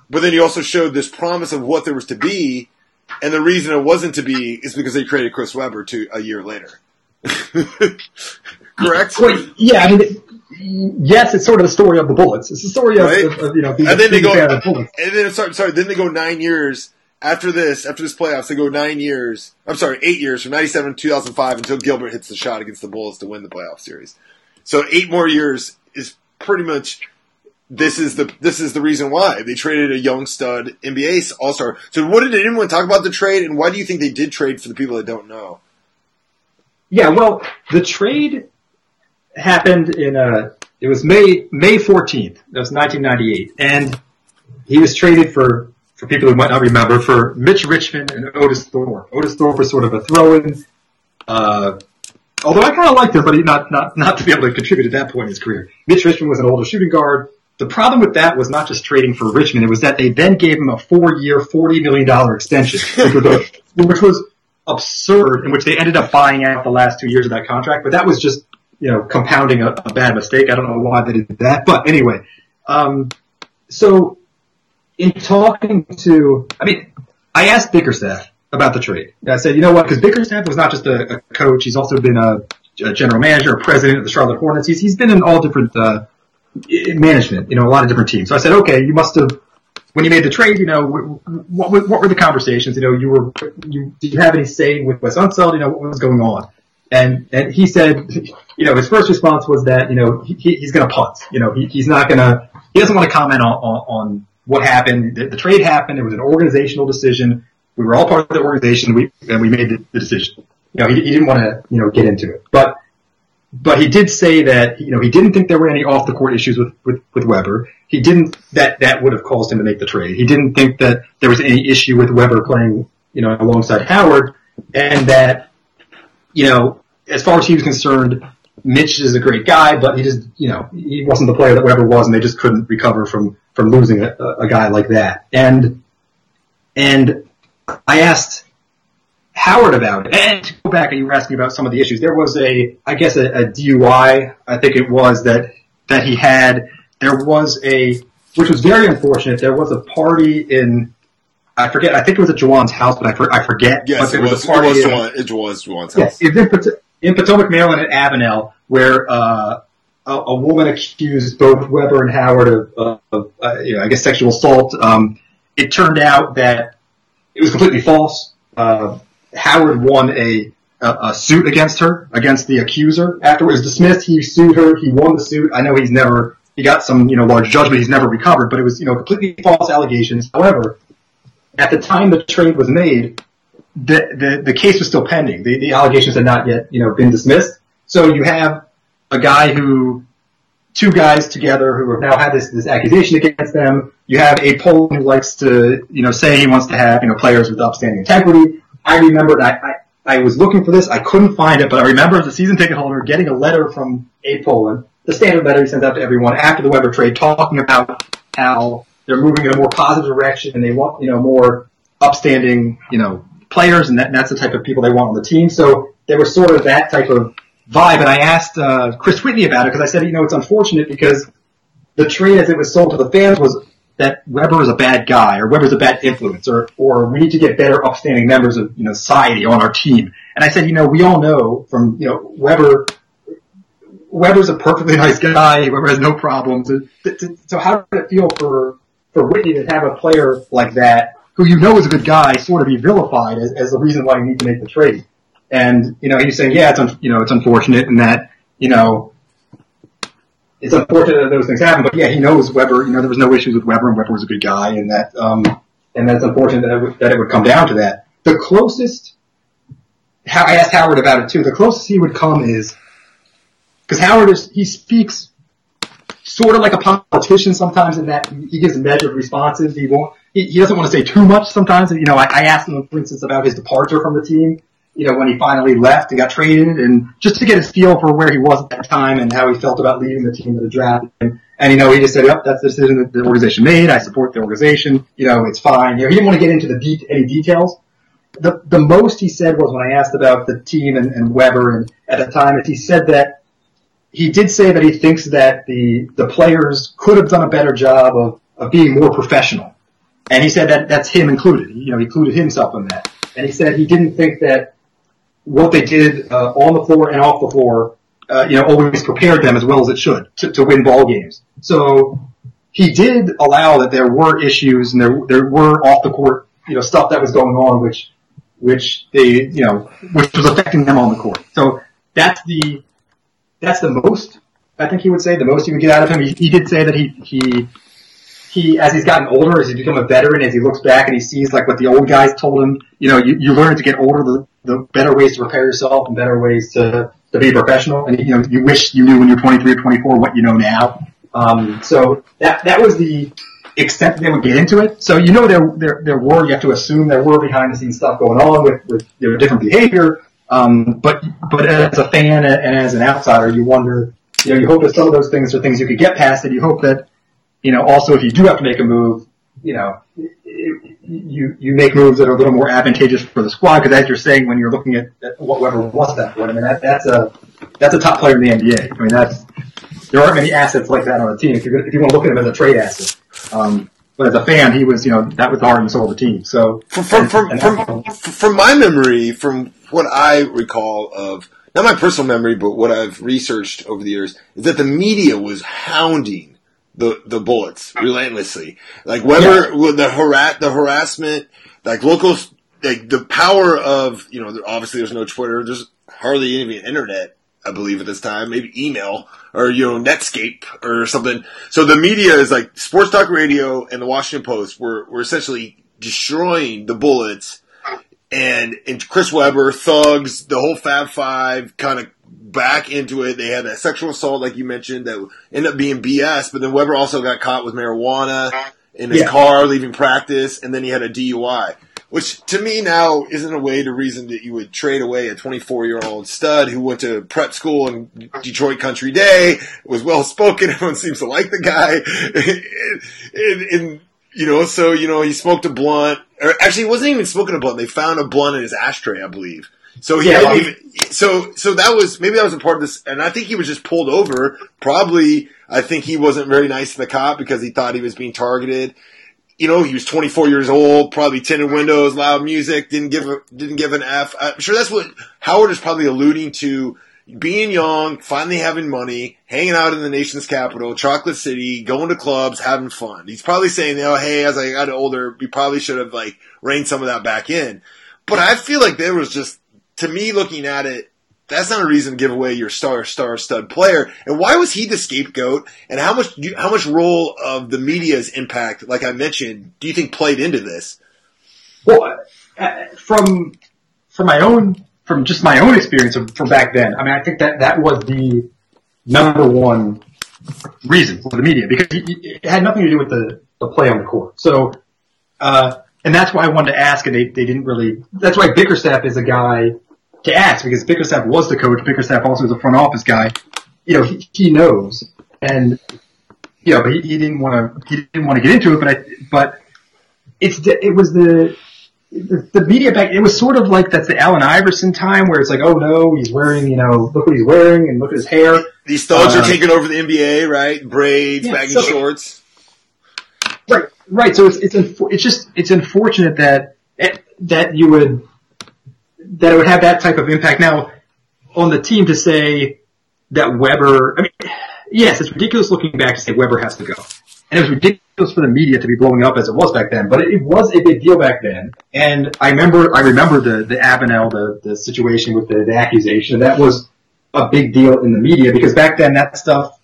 but then you also showed this promise of what there was to be, and the reason it wasn't to be is because they traded Chris Webber to a year later. Correct? Yeah, I mean, it, yes, it's sort of the story of the Bullets. It's the story of, right? of, of you know, being, and then being they go, the Bullets. And then, sorry, sorry, then they go nine years after this, after this playoffs, they go nine years, I'm sorry, eight years from ninety-seven to two thousand five until Gilbert hits the shot against the Bulls to win the playoff series. So eight more years is pretty much, this is the this is the reason why. They traded a young stud N B A all-star. So what did anyone talk about the trade, and why do you think they did trade for the people that don't know? Yeah, well, the trade happened in uh it was May May fourteenth. That was nineteen ninety-eight, and he was traded for for people who might not remember for Mitch Richmond and Otis Thorpe. Otis Thorpe was sort of a throw-in. Uh, although I kind of liked him, but he not not not to be able to contribute at that point in his career. Mitch Richmond was an older shooting guard. The problem with that was not just trading for Richmond; it was that they then gave him a four-year, forty million dollar extension, which was, which was absurd, in which they ended up buying out the last two years of that contract. But that was just, you know, compounding a, a bad mistake. I don't know why they did that, but anyway. Um, so, in talking to, I mean, I asked Bickerstaff about the trade. And I said, you know what? Because Bickerstaff was not just a, a coach; he's also been a, a general manager, a president of the Charlotte Hornets. He's he's been in all different uh, management, you know, a lot of different teams. So I said, okay, you must have, when you made the trade, you know, what what, what were the conversations? You know, you were, you did you have any say with Wes Unseld? You know, what was going on? And and he said, you know, his first response was that, you know, he, he's going to punt. You know, he, he's not going to, he doesn't want to comment on, on, on what happened. The, the trade happened. It was an organizational decision. We were all part of the organization, we, and we made the, the decision. You know, he, he didn't want to, you know, get into it. But but he did say that, you know, he didn't think there were any off-the-court issues with, with, with Webber. He didn't, that, that would have caused him to make the trade. He didn't think that there was any issue with Webber playing, you know, alongside Howard, and that, you know, as far as he was concerned, Mitch is a great guy, but he just, you know, he wasn't the player that Webber was, and they just couldn't recover from, from losing a, a guy like that. And, and I asked Howard about it. And to go back, and you were asking about some of the issues. There was a, I guess, a, a D U I, I think it was, that, that he had. There was a, which was very unfortunate, there was a party in, I forget, I think it was at Juwan's house, but I, for, I forget. Yes, but it, was, was a party it was Juwan, it was Juwan's house. Yes, it was in Pot- in Potomac, Maryland at Avenel, where uh, a, a woman accused both Webber and Howard of, of, of uh, you know, I guess, sexual assault. Um, it turned out that it was completely false. Uh, Howard won a, a, a suit against her, against the accuser. After it was dismissed, he sued her. He won the suit. I know he's never, he got some, you know, large judgment. He's never recovered, but it was, you know, completely false allegations. However, at the time the trade was made, the, the, the case was still pending. The, the allegations had not yet, you know, been dismissed. So you have a guy who, two guys together who have now had this, this accusation against them. You have Abe Pollin who likes to, you know, say he wants to have, you know, players with upstanding integrity. I remembered, I, I, I was looking for this. I couldn't find it, but I remember as a season ticket holder getting a letter from Abe Pollin, the standard letter he sent out to everyone after the Webber trade, talking about how they're moving in a more positive direction, and they want, you know, more upstanding, you know, players, and, that, and that's the type of people they want on the team. So there was sort of that type of vibe, and I asked uh, Chris Whitney about it, because I said, you know, it's unfortunate because the trade as it was sold to the fans was that Webber is a bad guy, or Webber's a bad influence, or, or we need to get better upstanding members of, you know, society on our team. And I said, you know, we all know from, you know, Webber, Webber's a perfectly nice guy. Webber has no problems. So how did it feel for, for Whitney to have a player like that, who you know is a good guy, sort of be vilified as, as the reason why you need to make the trade? And, you know, he's saying, yeah, it's, un- you know, it's unfortunate and that, you know, it's unfortunate that those things happen, but yeah, he knows Webber. You know, there was no issues with Webber, and Webber was a good guy, and that, um, and that's unfortunate that it, would, that it would come down to that. The closest, I asked Howard about it too. The closest he would come is because Howard is he speaks sort of like a politician sometimes, in that he gives measured responses. He won't, he, he doesn't want to say too much sometimes. You know, I, I asked him, for instance, about his departure from the team. You know, when he finally left and got traded, and just to get his feel for where he was at that time and how he felt about leaving the team to the draft. And, and you know, he just said, yep, that's the decision that the organization made. I support the organization. You know, it's fine. You know, he didn't want to get into the de- any details. The the most he said was when I asked about the team and, and Webber and at the time, is he said that he did say that he thinks that the, the players could have done a better job of, of being more professional. And he said that that's him included. You know, he included himself in that. And he said he didn't think that what they did uh, on the floor and off the floor, uh, you know, always prepared them as well as it should to, to win ball games. So he did allow that there were issues and there there were off the court, you know, stuff that was going on, which which they, you know, which was affecting them on the court. So that's the that's the most I think he would say the most he would get out of him. He, he did say that he he he as he's gotten older, as he's become a veteran, as he looks back and he sees like what the old guys told him, you know, you, you learn to get older. The, the better ways to prepare yourself and better ways to, to be professional. And, you know, you wish you knew when you're twenty-three or twenty-four what you know now. Um, so that, that was the extent that they would get into it. So, you know, there, there, there were, you have to assume there were behind the scenes stuff going on with, with, you know, different behavior. Um, but, but as a fan and as an outsider, you wonder, you know, you hope that some of those things are things you could get past, and you hope that, you know, also if you do have to make a move, you know, it, you you make moves that are a little more advantageous for the squad, because as you're saying, when you're looking at, at what Webber was that for, I mean, that, that's a that's a top player in the N B A. I mean, that's there aren't many assets like that on a team. If, you're, if you want to look at him as a trade asset, um, but as a fan, he was, you know, that was the heart and soul of the team. So from from from, and, and from, from my memory, from what I recall of not my personal memory, but what I've researched over the years, is that the media was hounding the the Bullets relentlessly. Like Webber, yeah. the harass the harassment, like local, like the power of, you know, obviously there's no Twitter, there's hardly any internet, I believe at this time, maybe email or, you know, Netscape or something. So the media is like sports talk radio and the Washington Post were were essentially destroying the Bullets, and and Chris Webber, thugs, the whole Fab Five kind of back into it. They had that sexual assault, like you mentioned, that ended up being B S, but then Webber also got caught with marijuana in his yeah. car, leaving practice, and then he had a D U I, which to me now isn't a way to reason that you would trade away a twenty-four-year-old stud who went to prep school in Detroit Country Day, was well-spoken, everyone seems to like the guy, and, and you know, so, you know, he smoked a blunt, or actually he wasn't even smoking a blunt, they found a blunt in his ashtray, I believe. So he yeah. even, so so that was maybe that was a part of this, and I think he was just pulled over. Probably, I think he wasn't very nice to the cop because he thought he was being targeted. You know, he was twenty-four years old, probably tinted windows, loud music, didn't give a, didn't give an F. I'm sure that's what Howard is probably alluding to: being young, finally having money, hanging out in the nation's capital, Chocolate City, going to clubs, having fun. He's probably saying, "Oh, hey, as I got older, we probably should have like reined some of that back in." But I feel like there was just, to me, looking at it, that's not a reason to give away your star, star, stud player. And why was he the scapegoat? And how much, how much role of the media's impact, like I mentioned, do you think played into this? Well, from from my own, from just my own experience from back then, I mean, I think that that was the number one reason for the media, because it had nothing to do with the, the play on the court. So, uh, and that's why I wanted to ask, and they, they didn't really, that's why Bickerstaff is a guy to ask, because Bickerstaff was the coach. Bickerstaff also is a front office guy. You know, he, he knows. And, you know, but he, he didn't want to, he didn't want to get into it, but I, but it's, it was the, the, the media back, it was sort of like that's the Allen Iverson time where it's like, oh no, he's wearing, you know, look what he's wearing and look at his hair. These thugs uh, are taking over the N B A, right? Braids, yeah, baggy so, shorts. Right, right. So it's it's it's just it's unfortunate that that you would that it would have that type of impact now on the team to say that Webber. I mean, yes, it's ridiculous looking back to say Webber has to go, and it was ridiculous for the media to be blowing up as it was back then. But it, it was a big deal back then, and I remember I remember the the Avenel the the situation with the, the accusation that was a big deal in the media because back then that stuff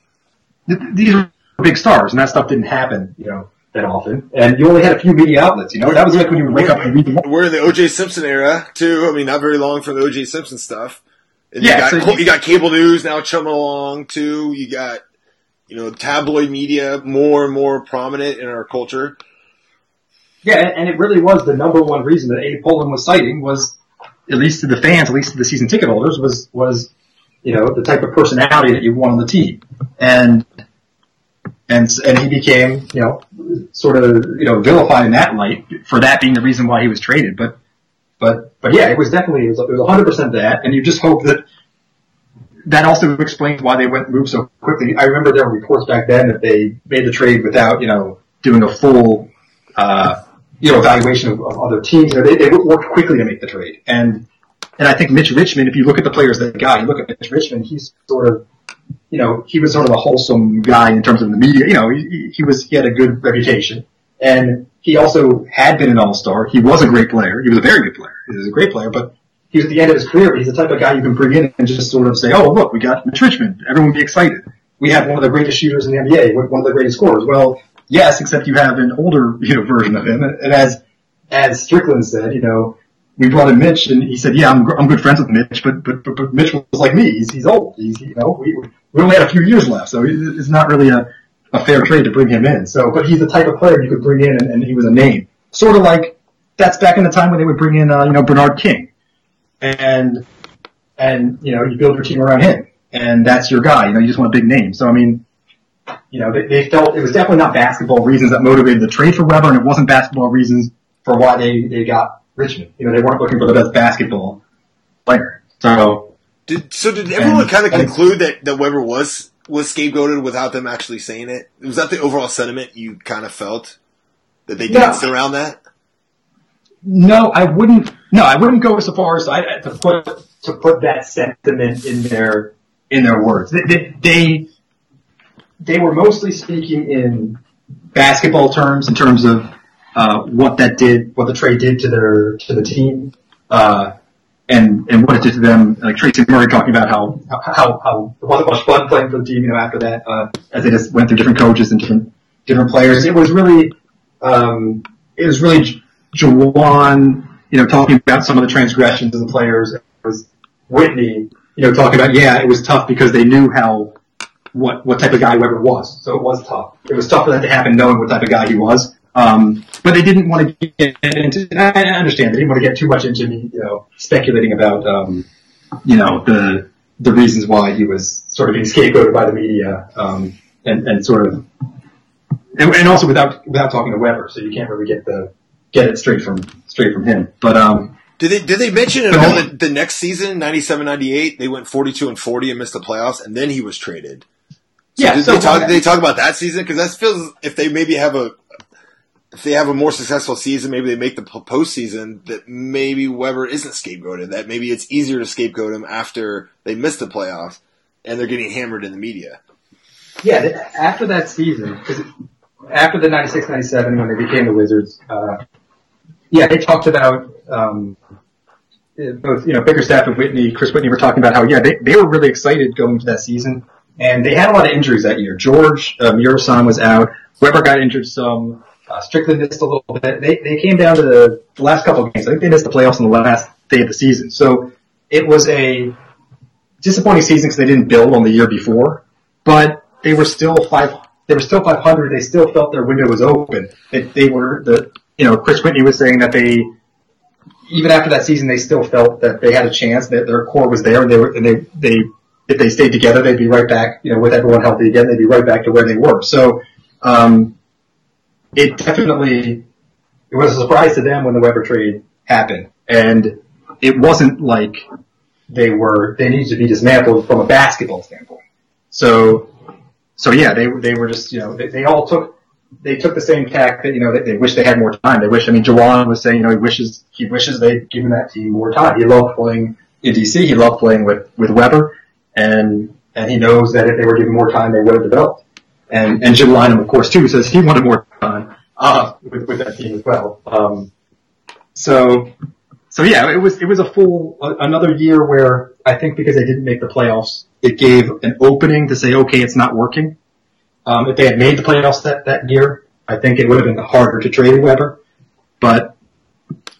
th- these were big stars and that stuff didn't happen, you know, that often, and you only had a few media outlets, you know. That was like when you wake up and read the. We're in the O J Simpson era too. I mean, not very long from the O J Simpson stuff. And yeah, you got, so you, you got cable news now chumming along too. You got, you know, tabloid media more and more prominent in our culture. Yeah, and it really was the number one reason that Abe Pollin was citing was, at least to the fans, at least to the season ticket holders, was was you know the type of personality that you want on the team, and. And and he became, you know, sort of, you know, vilified in that light for that being the reason why he was traded. But, but, but yeah, it was definitely, it was, it was one hundred percent that. And you just hope that that also explains why they went moved so quickly. I remember there were reports back then that they made the trade without, you know, doing a full, uh, you know, evaluation of, of other teams. You know, they, they worked quickly to make the trade. And, and I think Mitch Richmond, if you look at the players that got, you look at Mitch Richmond, he's sort of, you know, he was sort of a wholesome guy in terms of the media. You know, he, he was, he had a good reputation. And he also had been an all-star. He was a great player. He was a very good player. He was a great player, but he was at the end of his career. He's the type of guy you can bring in and just sort of say, oh, look, we got Mitch Richmond. Everyone be excited. We have one of the greatest shooters in the N B A, one of the greatest scorers. Well, yes, except you have an older, you know, version of him. And as, as Strickland said, you know, we brought in Mitch, and he said, "Yeah, I'm I'm good friends with Mitch, but but but, but Mitch was like me. He's he's old. He's you know we we only had a few years left, so it's not really a, a fair trade to bring him in. So, but he's the type of player you could bring in, and, and he was a name. Sort of like that's back in the time when they would bring in uh, you know Bernard King, and and you know you build your team around him, and that's your guy. You know you just want a big name. So I mean, you know they, they felt it was definitely not basketball reasons that motivated the trade for Webber, and it wasn't basketball reasons for why they they got Richmond. You know, they weren't looking for the best basketball player. So did so did everyone and, kind of conclude that, that Webber was was scapegoated without them actually saying it? Was that the overall sentiment you kind of felt that they danced no, around that? No, I wouldn't. No, I wouldn't go so far as I, to put to put that sentiment in their in their words. They they, they, they were mostly speaking in basketball terms, in terms of. Uh, what that did, what the trade did to their to the team, uh, and and what it did to them. Like Tracy Murray talking about how how how it wasn't much fun playing for the team. You know, after that, uh, as they just went through different coaches and different different players, it was really um, it was really Juwan, you know, talking about some of the transgressions of the players. It was Whitney, you know, talking about yeah, it was tough because they knew how what what type of guy Webber was, so it was tough. It was tough for that to happen, knowing what type of guy he was. Um, but they didn't want to get into. I understand they didn't want to get too much into me, you know, speculating about, um, you know, the the reasons why he was sort of being scapegoated by the media, um, and, and sort of, and, and also without without talking to Webber, so you can't really get the get it straight from straight from him. But um, did they did they mention at all that the next season, ninety-seven ninety-eight, they went forty-two and forty and missed the playoffs, and then he was traded. So yeah, did so they talk. Did they talk about that season? Because that feels if they maybe have a If they have a more successful season, maybe they make the postseason, that maybe Webber isn't scapegoated, that maybe it's easier to scapegoat him after they miss the playoffs and they're getting hammered in the media. Yeah, after that season, because after the ninety-six ninety-seven when they became the Wizards, uh, yeah, they talked about um, both, you know, Bickerstaff and Whitney, Chris Whitney were talking about how, yeah, they, they were really excited going into that season, and they had a lot of injuries that year. George uh, Murison was out, Webber got injured some. Uh, Strickland missed a little bit. They they came down to the, the last couple of games. I think they missed the playoffs on the last day of the season. So it was a disappointing season because they didn't build on the year before. But they were still five. They were still five hundred. They still felt their window was open. They, they were the you know Chris Whitney was saying that they even after that season they still felt that they had a chance, that their core was there, and they were and they they if they stayed together they'd be right back, you know, with everyone healthy again, they'd be right back to where they were. So. um It definitely, it was a surprise to them when the Webber trade happen. And it wasn't like they were, they needed to be dismantled from a basketball standpoint. So, so yeah, they, they were just, you know, they, they all took, they took the same tack that, you know, they, they wish they had more time. They wish, I mean, Juwan was saying, you know, he wishes, he wishes they'd given that team more time. He loved playing in D C. He loved playing with, with Webber. And, and he knows that if they were given more time, they would have developed. And, and Jim Lynam, of course, too, says he wanted more time, uh, with, with that team as well. Um, so, so yeah, it was, it was a full, uh, another year where I think because they didn't make the playoffs, it gave an opening to say, okay, it's not working. Um, if they had made the playoffs that, that year, I think it would have been harder to trade Webber. But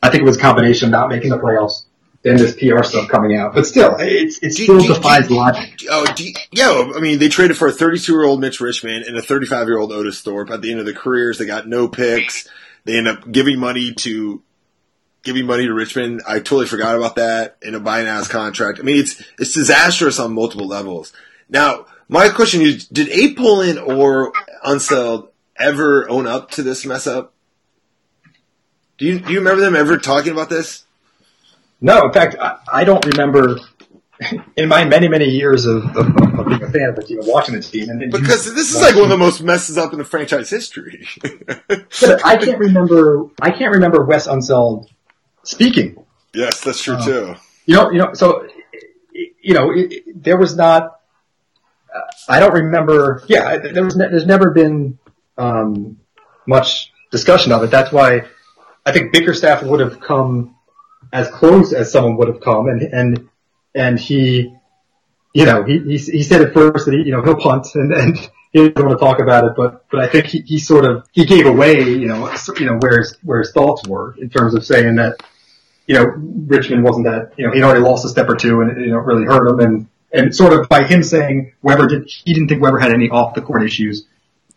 I think it was a combination of not making the playoffs and this P R stuff coming out. But still, it's, it still do, do, defies do, logic. Do, oh, do, yeah, I mean, they traded for a thirty-two-year-old Mitch Richmond and a thirty-five-year-old Otis Thorpe. At the end of their careers, they got no picks. They end up giving money to giving money to Richmond. I totally forgot about that in a buy-now contract. I mean, it's it's disastrous on multiple levels. Now, my question is, did Abe Pollin or Unseld ever own up to this mess up? Do you do you remember them ever talking about this? No, in fact, I, I don't remember in my many, many years of, of, of being a fan of the team and watching the team. And because this is like one of the most messes up in the franchise history. But I can't remember I can't remember Wes Unseld speaking. Yes, that's true um, too. You know, you know, so you know, it, it, there was not I don't remember. Yeah, there was ne- there's never been um, much discussion of it. That's why I think Bickerstaff would have come as close as someone would have come, and and and he, you know, he he, he said at first that he, you know, he'll punt and, and he didn't want to talk about it, but but I think he, he sort of he gave away, you know, you know where his where his thoughts were in terms of saying that, you know, Richmond wasn't that, you know, he'd already lost a step or two and it, you know, really hurt him. And. And sort of by him saying Webber did, he didn't think Webber had any off the court issues.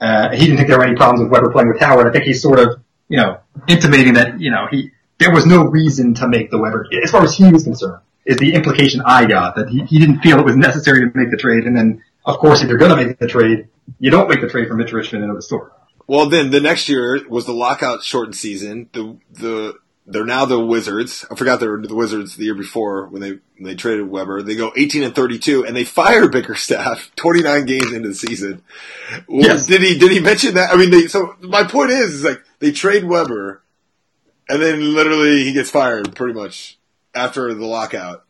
Uh, he didn't think there were any problems with Webber playing with Howard. I think he's sort of, you know, intimating that, you know, he, there was no reason to make the Webber, as far as he was concerned, is the implication I got, that he, he didn't feel it was necessary to make the trade. And then, of course, if you're going to make the trade, you don't make the trade for Mitch Richmond and Otis Thorpe. Well, then the next year was the lockout shortened season. The, the, They're now the Wizards. I forgot they were the Wizards the year before when they when they traded Webber. They go eighteen and thirty-two, and they fire Bickerstaff twenty-nine games into the season. Yes. Did he did he mention that? I mean, they, so my point is, is like they trade Webber, and then literally he gets fired pretty much after the lockout.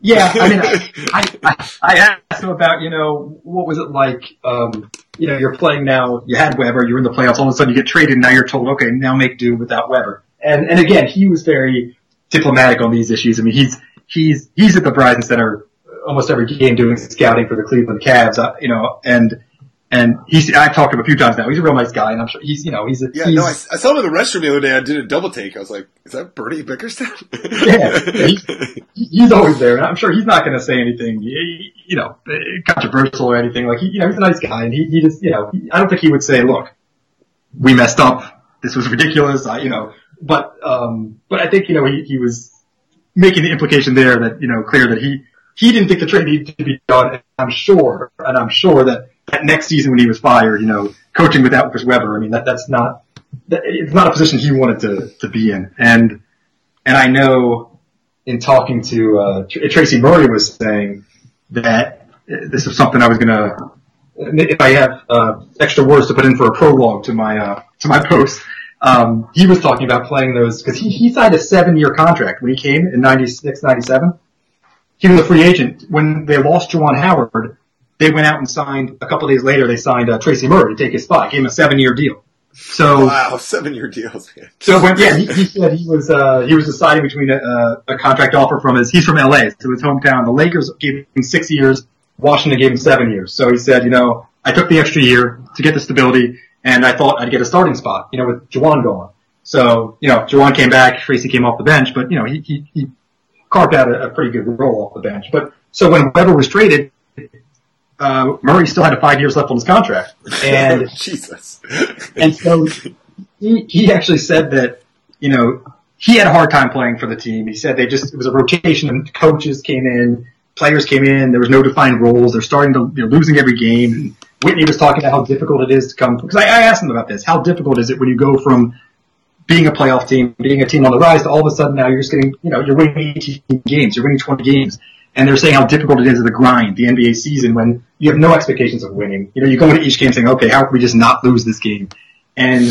Yeah, I mean, I, I I asked him about, you know, what was it like, um, you know, you're playing now, you had Webber, you were in the playoffs, all of a sudden you get traded, now you're told, okay, now make do without Webber. And, and again, he was very diplomatic on these issues. I mean, he's, he's, he's at the Verizon Center almost every game doing scouting for the Cleveland Cavs, uh, you know, and, and he's, I've talked to him a few times now. He's a real nice guy, and I'm sure he's, you know, he's a, yeah, he's, no, I, I saw him in the restroom the other day. I did a double take. I was like, is that Bernie Bickerstaff? Yeah. He, he's always there, and I'm sure he's not going to say anything, you know, controversial or anything. Like, he, you know, he's a nice guy, and he, he just, you know, I don't think he would say, look, we messed up. This was ridiculous. I, you know, But, um, but I think, you know, he, he was making the implication there that, you know, clear that he, he didn't think the trade needed to be done. And I'm sure, and I'm sure that that next season when he was fired, you know, coaching without Chris Webber, I mean, that, that's not, that, it's not a position he wanted to, to be in. And, and I know in talking to, uh, Tracy Murray was saying that this is something I was going to, if I have, uh, extra words to put in for a prologue to my, uh, to my post. Um, he was talking about playing those, because he, he signed a seven-year contract when he came in ninety-six, ninety-seven. He was a free agent. When they lost Juwan Howard, they went out and signed, a couple days later, they signed uh, Tracy Murray to take his spot. Gave him a seven-year deal. So, wow, seven-year deals, man. So, when, yeah, he, he said he was, uh, he was deciding between a, a contract offer from his, he's from L A, so his hometown. The Lakers gave him six years, Washington gave him seven years. So he said, you know, I took the extra year to get the stability, and I thought I'd get a starting spot, you know, with Juwan gone. So, you know, Juwan came back, Tracy came off the bench, but, you know, he, he, he carved out a, a pretty good role off the bench. But so when Webber was traded, uh, Murray still had a five years left on his contract. And Jesus. And so he, he actually said that, you know, he had a hard time playing for the team. He said they just, it was a rotation, and coaches came in, players came in, there was no defined roles, they're starting to, they're losing every game, and Whitney was talking about how difficult it is to come, because I, I asked him about this, how difficult is it when you go from being a playoff team, being a team on the rise, to all of a sudden now you're just getting, you know, you're winning eighteen games, you're winning twenty games. And they're saying how difficult it is, the grind, the N B A season, when you have no expectations of winning. You know, you go into each game saying, okay, how can we just not lose this game? And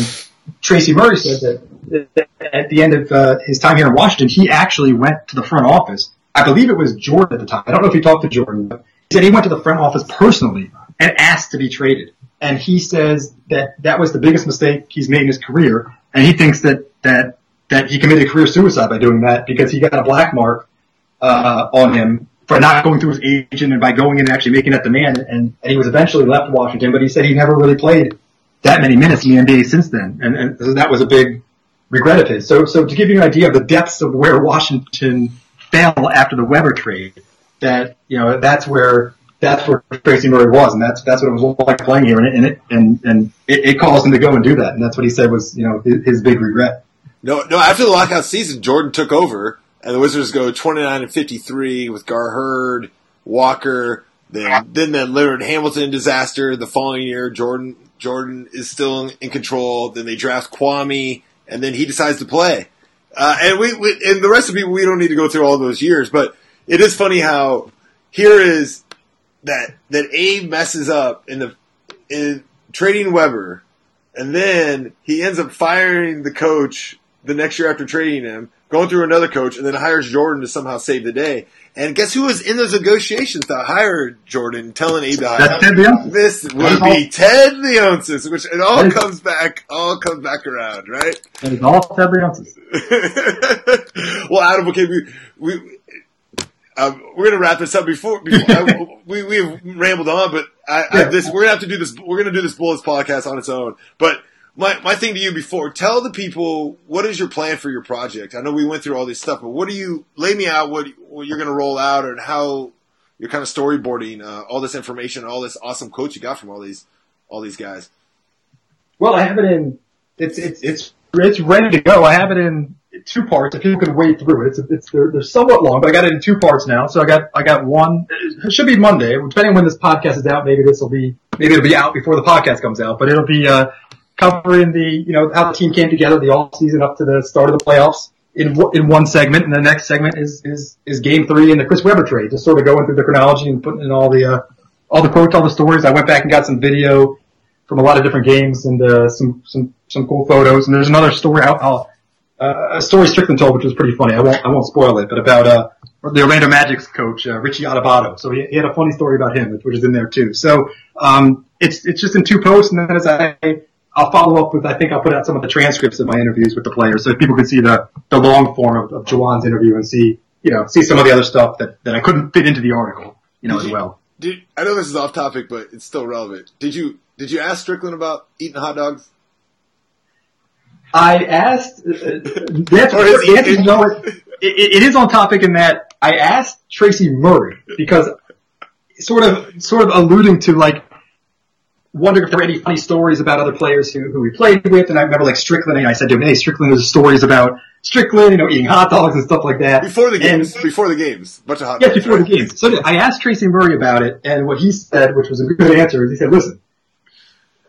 Tracy Murray said that at the end of uh, his time here in Washington, he actually went to the front office. I believe it was Jordan at the time. I don't know if he talked to Jordan, but he said he went to the front office personally and asked to be traded. And he says that that was the biggest mistake he's made in his career. And he thinks that, that, that he committed career suicide by doing that, because he got a black mark uh, on him for not going through his agent and by going in and actually making that demand. And, and he was eventually left Washington, but he said he never really played that many minutes in the N B A since then. And, and so that was a big regret of his. So, so to give you an idea of the depths of where Washington fell after the Webber trade, that, you know, that's where, that's where Tracy Murray was. And that's, that's what it was like playing here. And it, and, and it, it caused him to go and do that. And that's what he said was, you know, his, his big regret. No, no, after the lockout season, Jordan took over. And the Wizards go twenty-nine and fifty-three with Gar Hurd, Walker, then then that Leonard Hamilton disaster. The following year, Jordan Jordan is still in control. Then they draft Kwame, and then he decides to play. Uh, and we, we and the rest of people, we don't need to go through all those years. But it is funny how here is that that Abe messes up in the in trading Webber, and then he ends up firing the coach the next year after trading him, going through another coach, and then hires Jordan to somehow save the day. And guess who was in those negotiations to hire Jordan, telling Abe to hire him? This would be Ted Leonsis, which it all comes back, all comes back around, right? It's all Ted Leonsis. Well, Adam, okay, we, we, um, we're going to wrap this up before, before I, we, we have rambled on, but I, I, this, we're going to have to do this, we're going to do this Bullets podcast on its own. But My my thing to you before, tell the people, what is your plan for your project? I know we went through all this stuff, but what do you, lay me out what, what you're going to roll out and how you're kind of storyboarding uh, all this information, all this awesome quotes you got from all these all these guys. Well, I have it in, it's it's it's it's ready to go. I have it in two parts. If people can wade through it, it's it's they're, they're somewhat long, but I got it in two parts now. So I got I got one. It should be Monday, depending on when this podcast is out. Maybe this will be maybe it'll be out before the podcast comes out, but it'll be. Uh, Covering the, you know, how the team came together, the off season up to the start of the playoffs in in one segment, and the next segment is is is game three in the Chris Webber trade. Just sort of going through the chronology and putting in all the uh, all the quotes, all the stories. I went back and got some video from a lot of different games and uh, some some some cool photos. And there's another story I'll, I'll, uh, a story Strickland told, which was pretty funny. I won't I won't spoil it, but about uh the Orlando Magic's coach uh, Richie Adubato. So he, he had a funny story about him, which, which is in there too. So um it's it's just in two posts, and then as I I'll follow up with, I think I'll put out some of the transcripts of my interviews with the players so people can see the, the long form of, of Juwan's interview and see, you know, see some of the other stuff that, that I couldn't fit into the article, you know, did as well. You, did, I know this is off topic, but it's still relevant. Did you, did you ask Strickland about eating hot dogs? I asked, uh, that's, or is the answer is no, it, it, it is on topic in that I asked Tracy Murray because sort of, sort of alluding to like, wondering if there were any funny stories about other players who, who we played with. And I remember, like, Strickland, and I said to him, hey, Strickland, there's stories about Strickland, you know, eating hot dogs and stuff like that. Before the games. And, before the games. Bunch of hot dogs. Yeah, before the games. So I asked Tracy Murray about it, and what he said, which was a good answer, is he said, listen,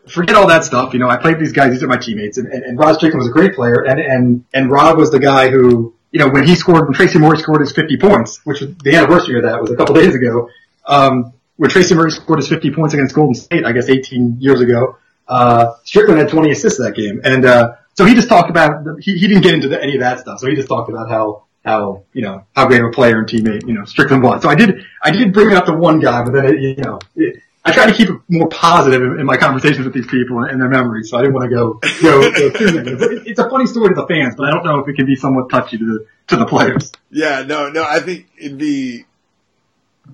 forget all that stuff. You know, I played with these guys. These are my teammates. And, and, and Rod Strickland was a great player, and, and, and Rod was the guy who, you know, when he scored, when Tracy Murray scored his fifty points, which was the anniversary of that was a couple days ago, um, where Tracy Murray scored his fifty points against Golden State, I guess eighteen years ago, uh, Strickland had twenty assists that game. And, uh, so he just talked about, he, he didn't get into the, any of that stuff. So he just talked about how, how, you know, how great of a player and teammate, you know, Strickland was. So I did, I did bring it up to one guy, but then, it, you know, it, I try to keep it more positive in, in my conversations with these people and, and their memories. So I didn't want to go, go, go too negative. It, it's a funny story to the fans, but I don't know if it can be somewhat touchy to the, to the players. Yeah, no, no, I think it'd be,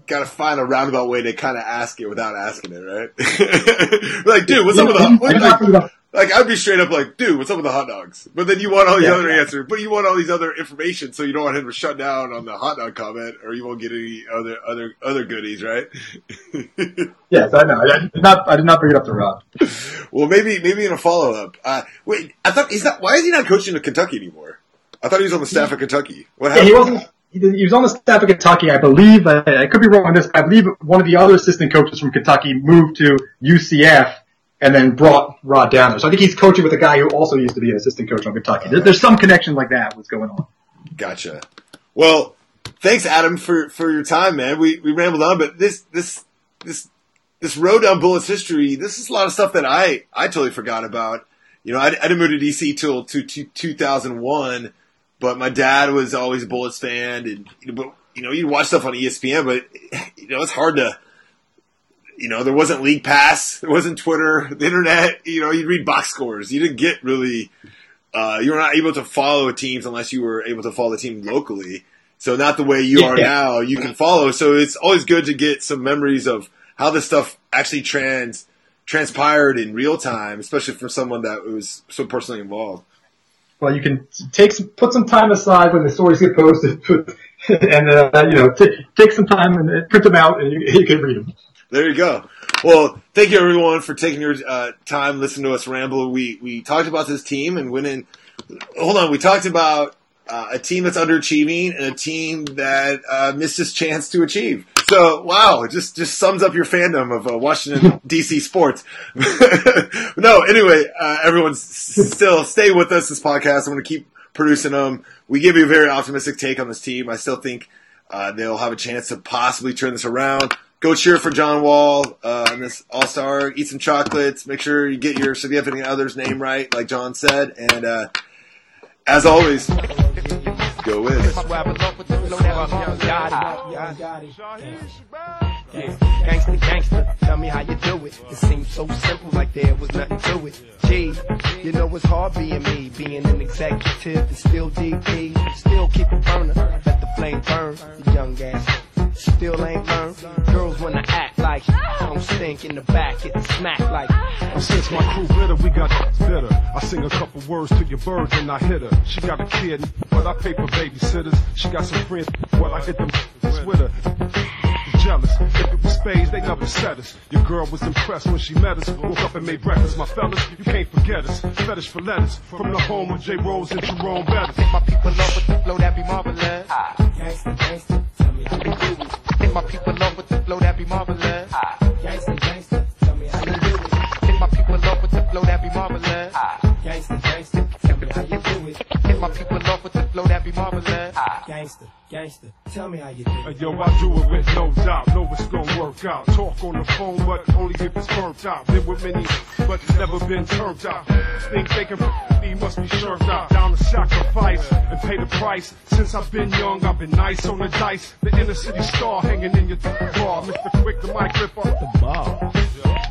gotta find a roundabout way to kind of ask it without asking it, right? Like, dude, what's yeah, up with the what, like, like? I'd be straight up like, dude, what's up with the hot dogs? But then you want all these yeah, other yeah. answers, but you want all these other information, so you don't want him to shut down on the hot dog comment, or you won't get any other other other goodies, right? Yes, I know. I did not. I did not bring it up to Rob. Well, maybe maybe in a follow up. Uh, wait, I thought he's not. Why is he not coaching at Kentucky anymore? I thought he was on the staff at Kentucky. What happened? Yeah, he wasn't. He was on the staff of Kentucky, I believe. I, I could be wrong on this. But I believe one of the other assistant coaches from Kentucky moved to U C F and then brought Rod down there. So I think he's coaching with a guy who also used to be an assistant coach on Kentucky. There, there's some connection like that what's going on. Gotcha. Well, thanks, Adam, for, for your time, man. We we rambled on, but this this this this road down Bullets history, this is a lot of stuff that I, I totally forgot about. You know, I, I didn't move to D C till to, to two thousand one, but my dad was always a Bullets fan, and you know, but, you know, you'd watch stuff on E S P N, but you know, it's hard to. You know, there wasn't League Pass, there wasn't Twitter, the internet. You know, you'd read box scores. You didn't get really. Uh, you were not able to follow teams unless you were able to follow the team locally. So not the way you yeah. are now. You can follow. So it's always good to get some memories of how this stuff actually trans transpired in real time, especially for someone that was so personally involved. Well, you can take some, put some time aside when the stories get posted, and uh, you know, t- take some time and print them out, and you, you can read them. There you go. Well, thank you, everyone, for taking your uh, time listening to us ramble. We we talked about this team and went in – hold on. We talked about uh, a team that's underachieving and a team that uh, missed its chance to achieve. So, wow, it just, just sums up your fandom of uh, Washington, D C sports. No, anyway, uh, everyone s- still stay with us this podcast. I'm going to keep producing them. We give you a very optimistic take on this team. I still think uh, they'll have a chance to possibly turn this around. Go cheer for John Wall uh, and this All-Star. Eat some chocolates. Make sure you get your significant other's name right, like John said. And uh, as always, go with it. Yeah. Gangsta, gangsta, tell me how you do it. It seems so simple, like there was nothing to it. Gee, you know it's hard being me, being an executive and still D P. Still keep a burner, let the flame burn. You young ass, still ain't learned. Girls wanna act like I don't stink in the back, get the smack like. And since my crew bitter, we got bitter. I sing a couple words to your bird and I hit her. She got a kid, but I pay for babysitters. She got some friends, well I hit them with her. Jealous. If it was spades, they never said us. Your girl was impressed when she met us. Woke up and made breakfast. My fellas, you can't forget us. Fetish for lettuce. From the home of J. Rose and Jerome Bettis. If my people love with the flow, that be marvelous. Ah. Gangsta, gangsta, tell me how you do it. If my people love with the flow, that be marvelous. Ah. Gangsta, gangsta, tell me how you do it. If my people love with the flow, that be marvelous. Ah. Gangsta, gangsta, tell me how you do it. If my people love with the flow, that be marvelous. Ah. Gangsta. Gangster, tell me how you do it. Yo, I do it with no doubt. Know it's gonna work out. Talk on the phone, but only if it's burnt out. Been with many, but it's never been turned out. Think they can me must be served out. Down to sacrifice and pay the price. Since I've been young, I've been nice on the dice. The inner city star hanging in your bar. Mister Quick, the mic rip off the bar.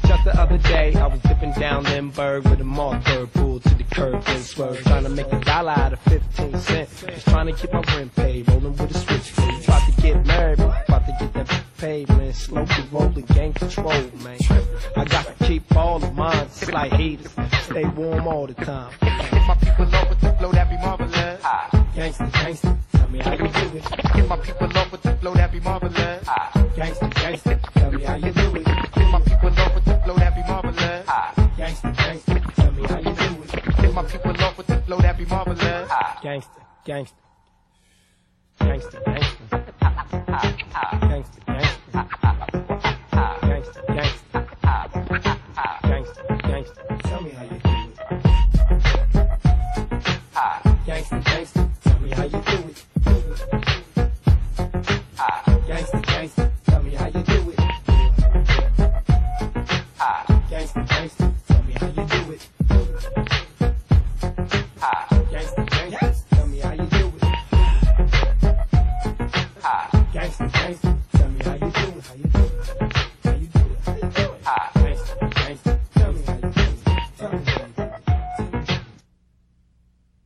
Just the other day, I was dipping down Lindbergh with a Martha pulled to the curb and swerve. Trying to make a dollar out of fifteen cents. Just trying to keep my rent paid. Rolling with a switchblade. About to get married, but about to get that paid, man. Slow to rolling, gang control, man. I got to keep all of mine, just like haters. Stay warm all the time. If my people love with the flow, that be marvelous. Ah, gangsta, gangsta, tell me how you do it. If my people love with the flow, that be marvelous. Ah, gangsta, gangsta, tell me how you do it. If my people love with the flow, that be marvelous. Ah, gangsta, gangsta, tell me how you do it. If my people love with the flow, that be marvelous. Ah, gangsta, gangsta. Gangsta, gangsta. Gangsta, gangsta. Gangsta, gangsta. Gangsta, gangsta. Tell me how you do it. Gangsta, gangsta. Tell me how you do it. Gangsta, gangsta. Tell me how you do it. Gangsta, gangsta. Tell me how you do it. Gangsta, gangsta. Tell me how you do it. Gangsta, gangsta, tell me how you do it.